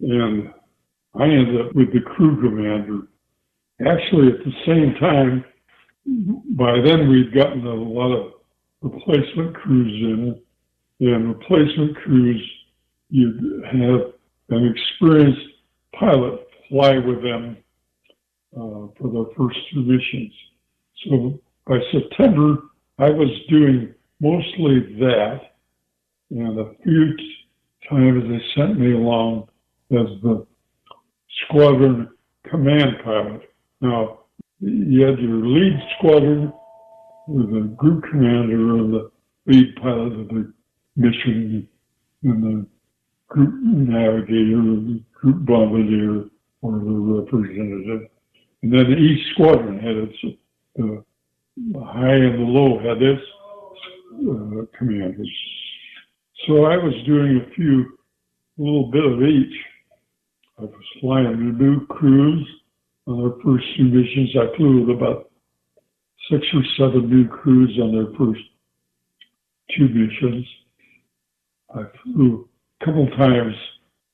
And I ended up with the crew commander. Actually, at the same time, by then we'd gotten a lot of replacement crews in. And replacement crews, you'd have an experienced pilot fly with them for their first two missions. So by September, I was doing mostly that, and a few times they sent me along as the squadron command pilot. Now, you had your lead squadron with a group commander and the lead pilot of the mission and the group navigator and the group bombardier or the representative. And then each squadron had its, the high and the low had its commanders. So I was doing a little bit of each. I was flying the new crews on their first two missions. I flew with about 6 or 7 new crews on their first two missions. I flew a couple times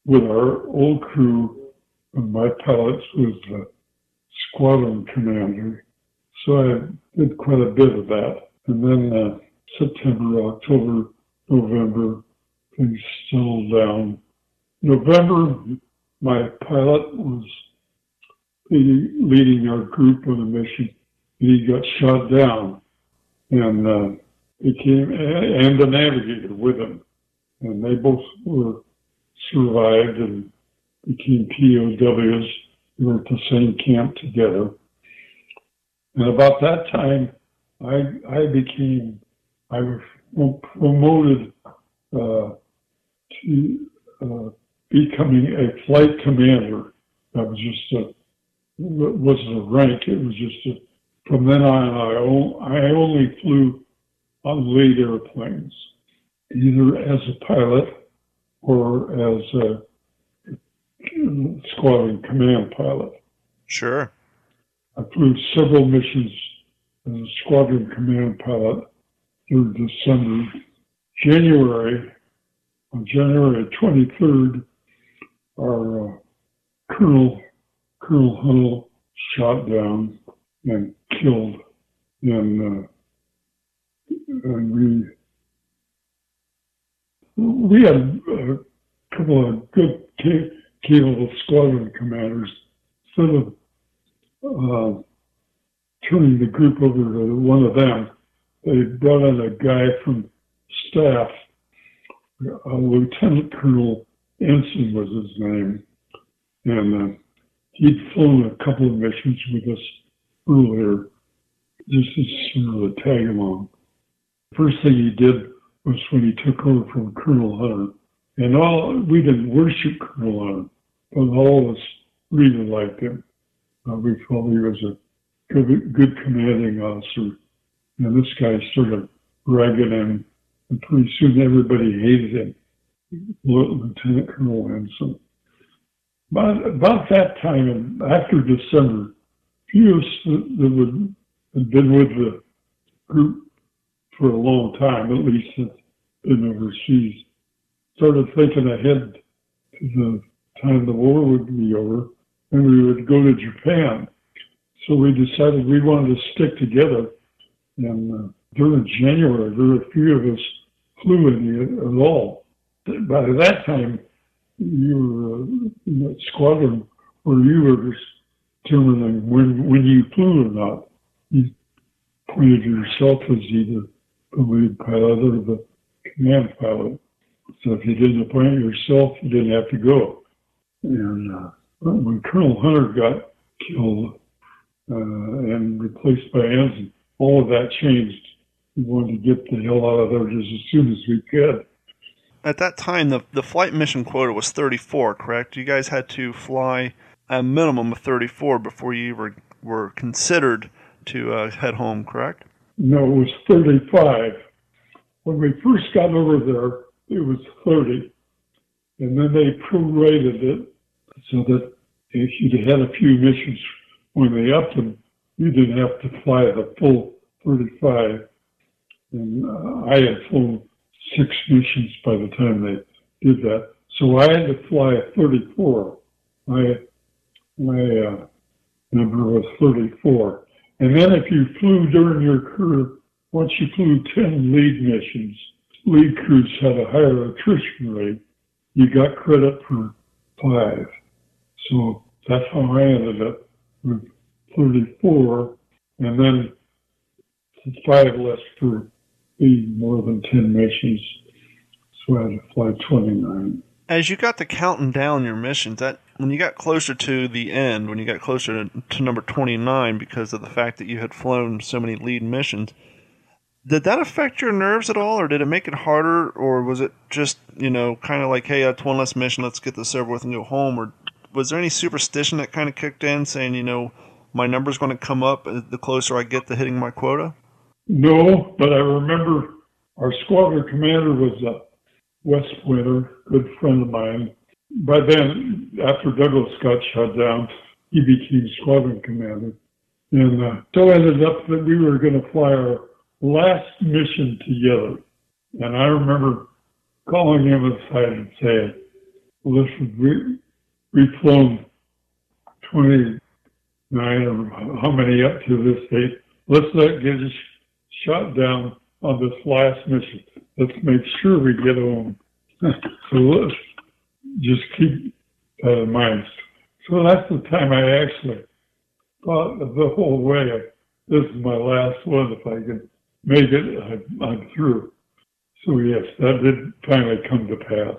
with our old crew, and my pilot was the squadron commander. So I did quite a bit of that. And then September, October, November, things settled down. November, my pilot was leading our group on a mission, and he got shot down, and and the navigator with him. And they both were survived and became POWs. We were at the same camp together. And about that time, I was promoted to becoming a flight commander. That was it wasn't a rank. It was just from then on, I only flew on lead airplanes, either as a pilot or as a squadron command pilot. Sure. I flew several missions as a squadron command pilot through December. On January 23rd, our Colonel Hunnell shot down and killed, and we had a couple of good, capable squadron commanders. Instead of turning the group over to one of them, they brought in a guy from staff. Lieutenant Colonel Henson was his name, and he'd flown a couple of missions with us earlier. This is sort of a tag along. First thing he did was when he took over from Colonel Hunnell, and we didn't worship Colonel Hunnell, but all of us really liked him. We felt he was a good commanding officer, and this guy started ragging him. And pretty soon everybody hated him, Lieutenant Colonel Henson. But about that time, after December, few of us that had been with the group for a long time, at least had been overseas, started thinking ahead to the time the war would be over, and we would go to Japan. So we decided we wanted to stick together, and during January, very few of us flew any at all. By that time, you were in that squadron where you were determining when you flew or not. You pointed yourself as either the lead pilot or the command pilot. So if you didn't appoint yourself, you didn't have to go. And when Colonel Hunter got killed and replaced by Anson, all of that changed. We wanted to get the hell out of there just as soon as we could. At that time, the flight mission quota was 34, correct? You guys had to fly a minimum of 34 before you were considered to head home, correct? No, it was 35. When we first got over there, it was 30. And then they prorated it so that if you'd had a few missions when they upped them, you didn't have to fly the full 35. And I had flown 6 missions by the time they did that. So I had to fly 34. My number was 34. And then if you flew during your career, once you flew 10 lead missions, lead crews had a higher attrition rate. You got credit for 5. So that's how I ended up with 34, and then 5 less for being more than 10 missions, so I had to fly 29. As you got to counting down your missions, that when you got closer to the end, when you got closer to number 29 because of the fact that you had flown so many lead missions, did that affect your nerves at all, or did it make it harder, or was it just, you know, kind of like, hey, that's one less mission, let's get this over with and go home, or was there any superstition that kind of kicked in saying, you know, my number's going to come up the closer I get to hitting my quota? No, but I remember our squadron commander was a West Pointer, good friend of mine. By then, after Douglas got shot down, he became squadron commander. And so it ended up that we were going to fly our last mission together. And I remember calling him aside and saying, listen, we've flown 29 or how many up to this date. Let's not get shot down on this last mission. Let's make sure we get home. So let's just keep that in mind. So that's the time I actually thought the whole way, this is my last one. If I can make it, I'm through. So yes, that did finally come to pass.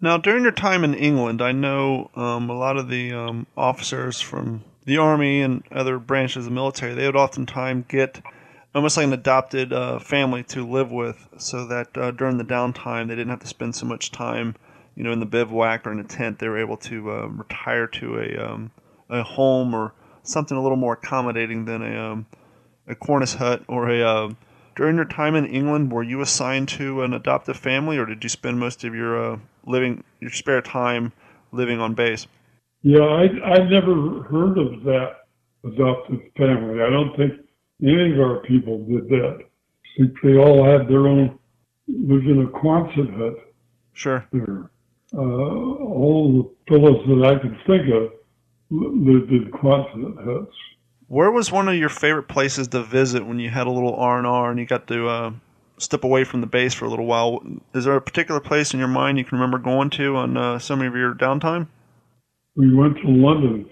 Now, during your time in England, I know a lot of the officers from the Army and other branches of the military, they would oftentimes get almost like an adopted family to live with, so that during the downtime they didn't have to spend so much time, you know, in the bivouac or in a tent. They were able to retire to a home or something a little more accommodating than a cornice hut or a. During your time in England, were you assigned to an adoptive family, or did you spend most of your spare time living on base? Yeah, I never heard of that adoptive family. I don't think any of our people did that. I think they all had their own, lived in a Quonset hut. Sure. There. All the fellows that I could think of lived in Quonset huts. Where was one of your favorite places to visit when you had a little R&R and you got to step away from the base for a little while? Is there a particular place in your mind you can remember going to on some of your downtime? We went to London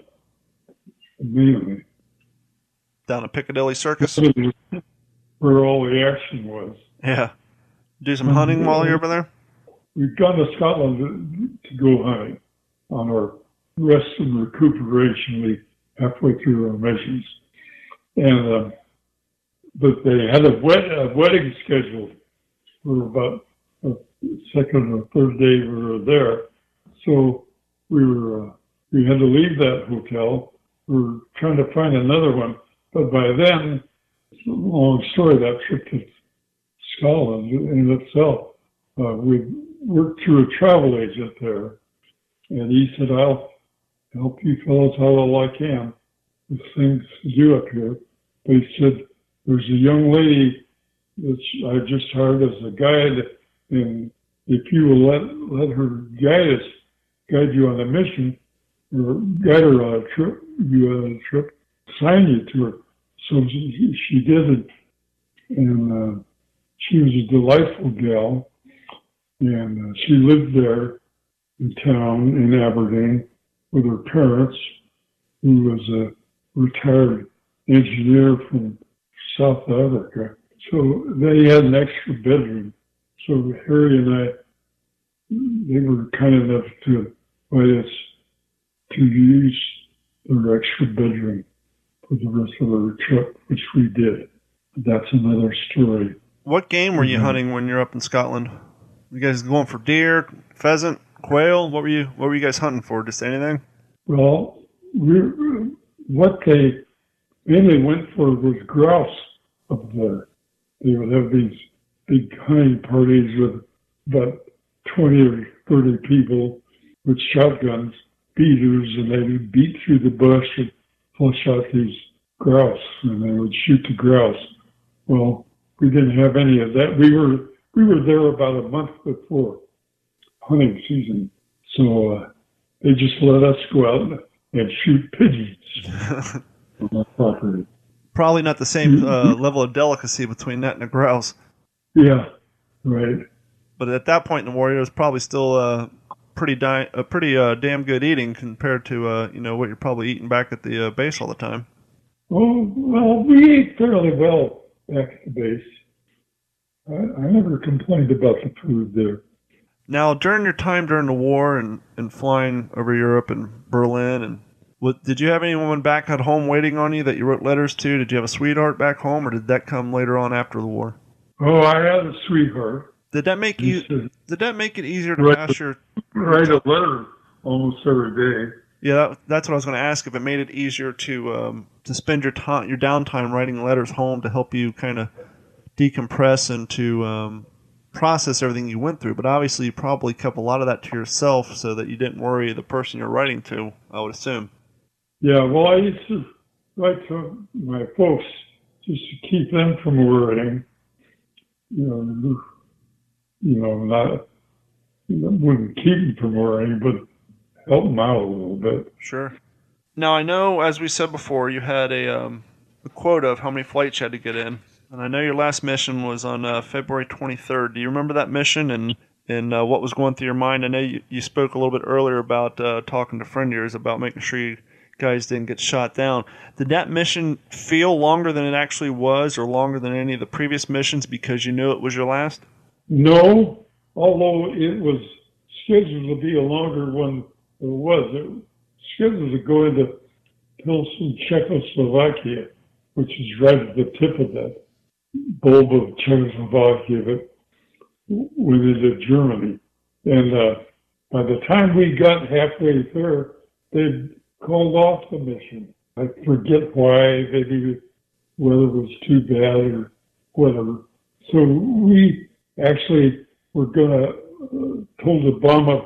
immediately. Down at Piccadilly Circus? Where all the action was. Yeah. Do some hunting while you're over there? We've gone to Scotland to go hunting on our rest and recuperation week halfway through our missions. And, but they had a wedding scheduled for about the second or third day we were there. So we had to leave that hotel. We were trying to find another one. But by then, it's a long story, that trip to Scotland in itself. We worked through a travel agent there, and he said, I'll help you fellows how all I can with things to do up here. But he said, there's a young lady that I just hired as a guide, and if you will let her guide you on a mission, or guide her on a trip, sign you to her. So she did it, and she was a delightful gal, and she lived there in town in Aberdeen with her parents, who was a retired engineer from South Africa. So they had an extra bedroom. So Harry and I, they were kind enough to invite us to use their extra bedroom for the rest of our trip, which we did. That's another story. What game were you hunting when you're up in Scotland? You guys going for deer, pheasant, quail? What were you guys hunting for? Just anything? Well, what they mainly went for was grouse up there. They would have these big hunting parties with about 20 or 30 people with shotguns, beaters, and they would beat through the bush and flush out these grouse, and they would shoot the grouse. Well, we didn't have any of that. We were there about a month before hunting season, so they just let us go out and shoot pigeons on our property. Probably not the same level of delicacy between that and a grouse. Yeah, right. But at that point in the war, it was probably still pretty damn good eating compared to what you're probably eating back at the base all the time. Oh, well, we ate fairly well back at the base. I never complained about the food there. Now, during your time during the war and flying over Europe and Berlin, did you have anyone back at home waiting on you that you wrote letters to? Did you have a sweetheart back home, or did that come later on after the war? Oh, I had a sweetheart. Did that make it easier to write a letter almost every day? Yeah, that's what I was going to ask. If it made it easier to spend your downtime writing letters home to help you kind of decompress and to process everything you went through, but obviously you probably kept a lot of that to yourself so that you didn't worry the person you're writing to, I would assume. Yeah, well, I used to write to my folks just to keep them from worrying. Wouldn't keep them from worrying, but help them out a little bit. Sure. Now, I know, as we said before, you had a quota of how many flights you had to get in. And I know your last mission was on February 23rd. Do you remember that mission and what was going through your mind? I know you spoke a little bit earlier about talking to a friend of yours about making sure you guys didn't get shot down. Did that mission feel longer than it actually was or longer than any of the previous missions because you knew it was your last? No, although it was scheduled to be a longer one than it was. It was scheduled to go into Pilsen, Czechoslovakia, which is right at the tip of that bulb of Czechoslovakia that went into Germany. And by the time we got halfway there, they'd called off the mission. I forget why, maybe whether it was too bad or whatever. So we actually were told to bomb a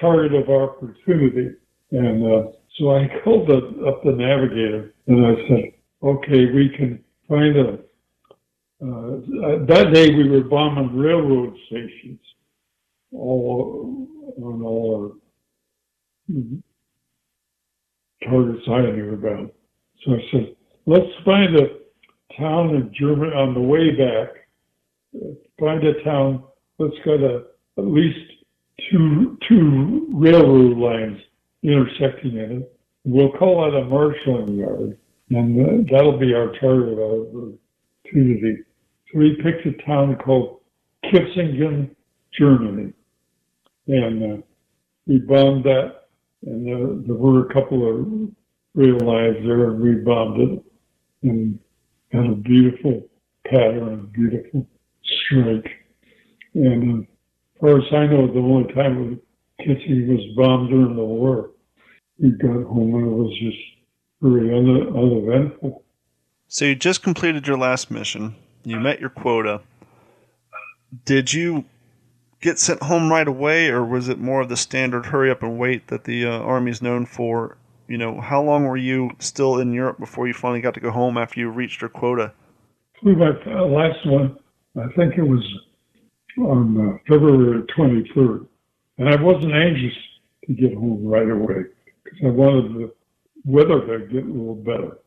target of opportunity. And so I called up the navigator and I said, okay, we can find a... that day we were bombing railroad stations all our targets I knew about. So I said, let's find a town in Germany on the way back. Find a town that's got at least two railroad lines intersecting in it. We'll call it a marshalling yard, and that'll be our target opportunity. So we picked a town called Kitzingen, Germany, and we bombed that. And there were a couple of rail lines there, and we bombed it, and had a beautiful pattern, a beautiful strike. And as far as I know, the only time Kitzingen was bombed during the war. We got home, and it was just very uneventful. So you just completed your last mission. You met your quota. Did you get sent home right away, or was it more of the standard hurry up and wait that the Army's known for? How long were you still in Europe before you finally got to go home after you reached your quota? My last one, I think it was on February 23rd. And I wasn't anxious to get home right away because I wanted the weather to get a little better.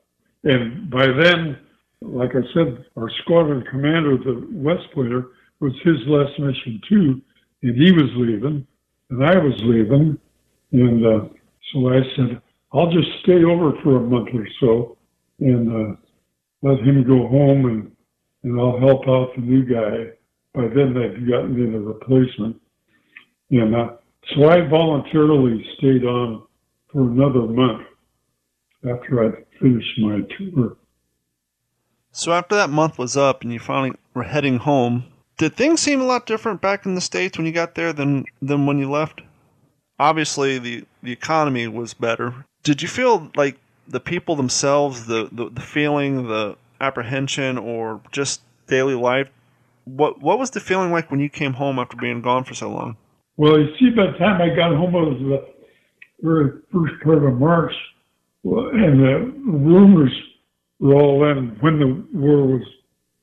And by then, like I said, our squadron commander, the West Pointer, was his last mission too, and he was leaving, and I was leaving, and so I said, I'll just stay over for a month or so and let him go home, and I'll help out the new guy. By then they've gotten in a replacement. And so I voluntarily stayed on for another month after I finished my tour. So after that month was up and you finally were heading home, did things seem a lot different back in the States when you got there than when you left? Obviously, the economy was better. Did you feel like the people themselves, the feeling, the apprehension, or just daily life, what was the feeling like when you came home after being gone for so long? Well, you see, by the time I got home, it was the very first part of March, and the rumors were all in when the war was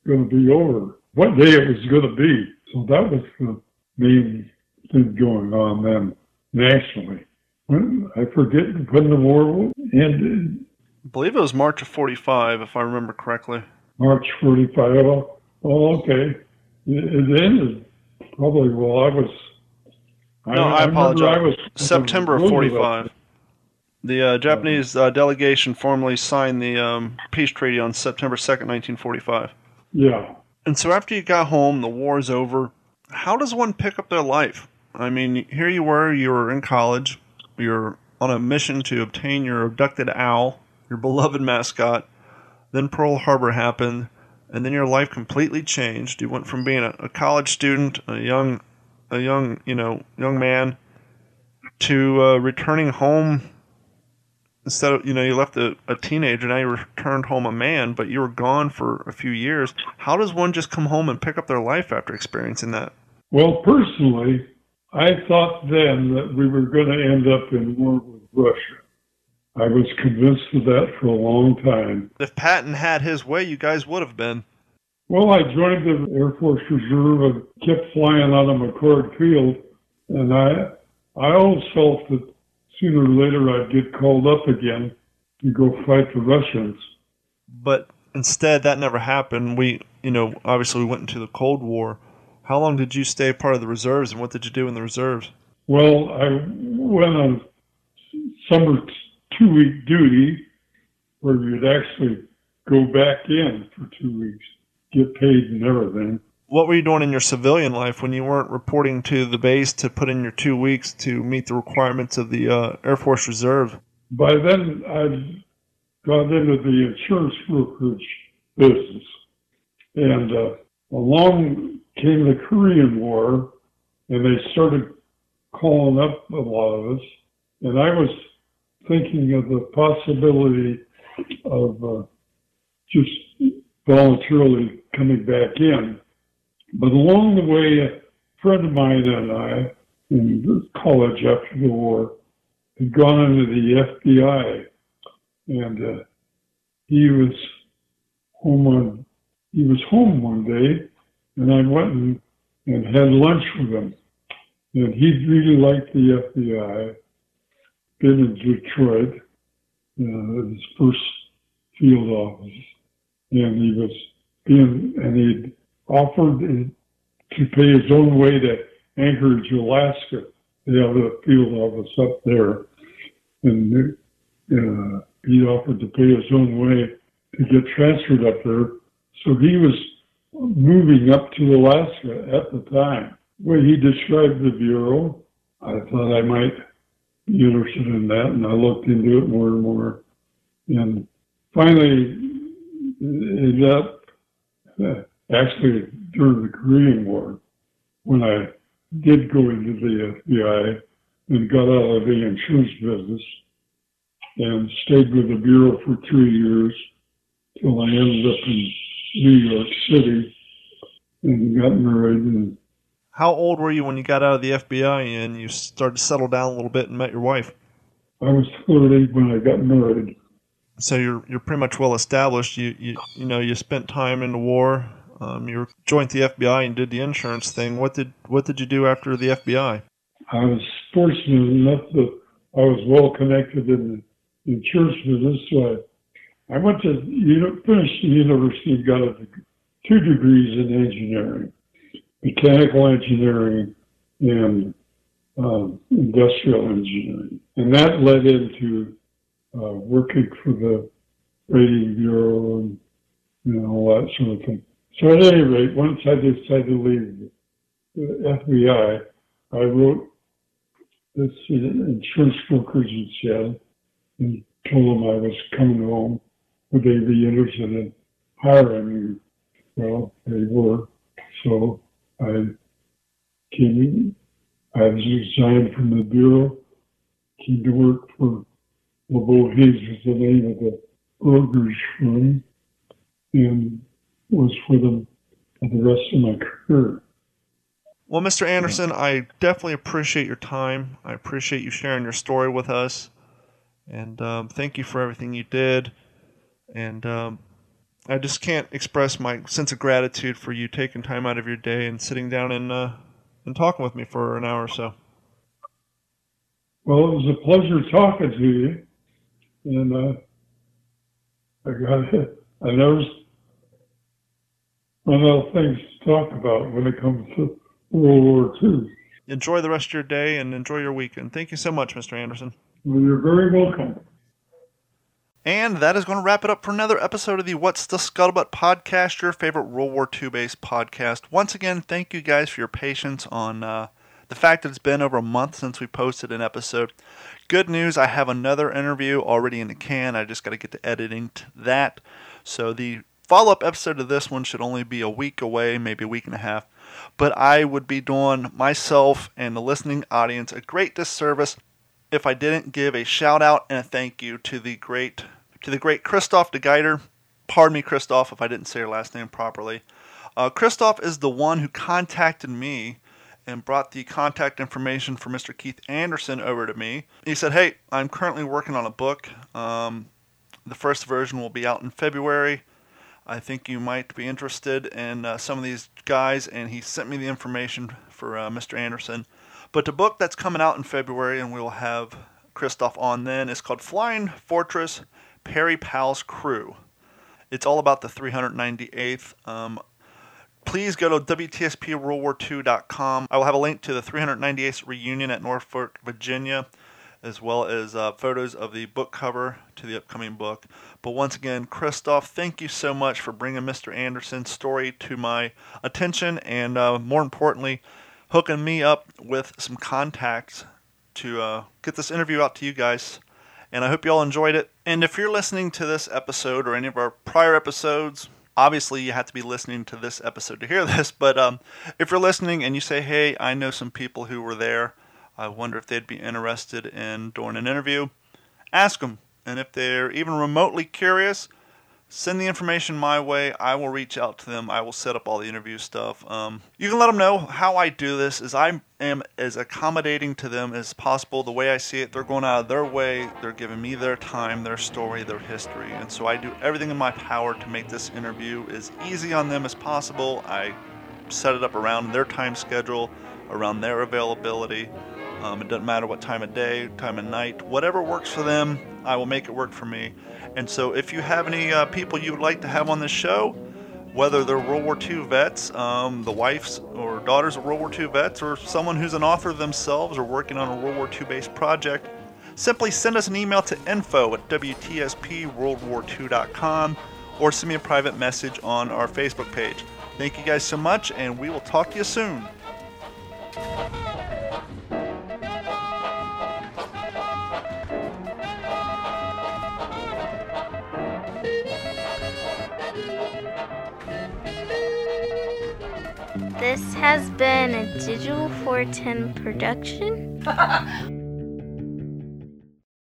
going to be over, what day it was going to be. So that was the main thing going on then nationally. I forget when the war ended. I believe it was March of 45, if I remember correctly. March 45. Oh, okay. It ended probably while I was... I apologize. September of 45. The Japanese delegation formally signed the peace treaty on September 2nd, 1945. Yeah. And so after you got home, the war's over. How does one pick up their life? I mean, here you were in college, you're on a mission to obtain your abducted owl, your beloved mascot, then Pearl Harbor happened, and then your life completely changed. You went from being a college student, a young man, to returning home. Instead of, you left a teenager, now you returned home a man, but you were gone for a few years. How does one just come home and pick up their life after experiencing that? Well, personally, I thought then that we were going to end up in war with Russia. I was convinced of that for a long time. If Patton had his way, you guys would have been. Well, I joined the Air Force Reserve and kept flying out of McCord Field, and I always felt that sooner or later I'd get called up again to go fight the Russians. But instead, that never happened. Obviously we went into the Cold War. How long did you stay part of the reserves, and what did you do in the reserves? Well, I went on summer two-week duty where you'd actually go back in for 2 weeks, get paid and everything. What were you doing in your civilian life when you weren't reporting to the base to put in your 2 weeks to meet the requirements of the Air Force Reserve? By then, I'd got into the insurance brokerage business. And along came the Korean War, and they started calling up a lot of us. And I was thinking of the possibility of just voluntarily coming back in. But along the way, a friend of mine and I, in college after the war, had gone into the FBI, and he was home one day, and I went and had lunch with him. And he really liked the FBI, been in Detroit, his first field office, and he'd offered to pay his own way to Anchorage, Alaska. They have a field office up there. And he offered to pay his own way to get transferred up there. So he was moving up to Alaska at the time. When he described the Bureau, I thought I might be interested in that, and I looked into it more and more. And finally, actually, during the Korean War, when I did go into the FBI and got out of the insurance business and stayed with the Bureau for 2 years till I ended up in New York City and got married. And how old were you when you got out of the FBI and you started to settle down a little bit and met your wife? I was 30 when I got married. So you're pretty much well established. You spent time in the war. You joined the FBI and did the insurance thing. What did you do after the FBI? I was fortunate enough that I was well connected in the insurance business. So I went to finished the university and got 2 degrees in engineering, mechanical engineering, and industrial engineering, and that led into working for the Rating Bureau and all that sort of thing. So at any rate, once I decided to leave the FBI, I wrote this insurance brokerage in Seattle and told them I was coming home. Would they be interested in hiring me? Well, they were. So I came in. I was resigned from the Bureau, came to work for LeBeau Hayes, was the name of the brokerage firm, and was with them for the rest of my career. Well, Mr. Anderson, I definitely appreciate your time. I appreciate you sharing your story with us. And thank you for everything you did. And I just can't express my sense of gratitude for you taking time out of your day and sitting down and talking with me for an hour or so. Well, it was a pleasure talking to you. And I never run out of things to talk about when it comes to World War II. Enjoy the rest of your day and enjoy your weekend. Thank you so much, Mr. Anderson. Well, you're very welcome. And that is going to wrap it up for another episode of the What's the Scuttlebutt podcast, your favorite World War II-based podcast. Once again, thank you guys for your patience on the fact that it's been over a month since we posted an episode. Good news, I have another interview already in the can. I just got to get to editing that. So the follow-up episode of this one should only be a week away, maybe a week and a half. But I would be doing myself and the listening audience a great disservice if I didn't give a shout out and a thank you to the great Christoph de Geiter. Pardon me, Christoph, if I didn't say your last name properly. Christoph is the one who contacted me and brought the contact information for Mr. Keith Anderson over to me. He said, "Hey, I'm currently working on a book. The first version will be out in February. I think you might be interested in some of these guys," and he sent me the information for Mr. Anderson. But the book that's coming out in February, and we'll have Christoph on then, is called Flying Fortress, Perry Powell's Crew. It's all about the 398th. Please go to WTSPWorldWar2.com. I will have a link to the 398th reunion at Norfolk, Virginia, as well as photos of the book cover to the upcoming book. But once again, Christoph, thank you so much for bringing Mr. Anderson's story to my attention and, more importantly, hooking me up with some contacts to get this interview out to you guys. And I hope you all enjoyed it. And if you're listening to this episode or any of our prior episodes, obviously you have to be listening to this episode to hear this, but if you're listening and you say, "Hey, I know some people who were there, I wonder if they'd be interested in doing an interview," ask them. And if they're even remotely curious, send the information my way. I will reach out to them. I will set up all the interview stuff. You can let them know how I do this is I am as accommodating to them as possible. The way I see it, they're going out of their way. They're giving me their time, their story, their history. And so I do everything in my power to make this interview as easy on them as possible. I set it up around their time schedule, around their availability. It doesn't matter what time of day, time of night, whatever works for them, I will make it work for me. And so if you have any people you would like to have on this show, whether they're World War II vets, the wives or daughters of World War II vets, or someone who's an author themselves or working on a World War II-based project, simply send us an email to info@WTSPWorldWar2.com or send me a private message on our Facebook page. Thank you guys so much, and we will talk to you soon. This has been a Digital 410 production.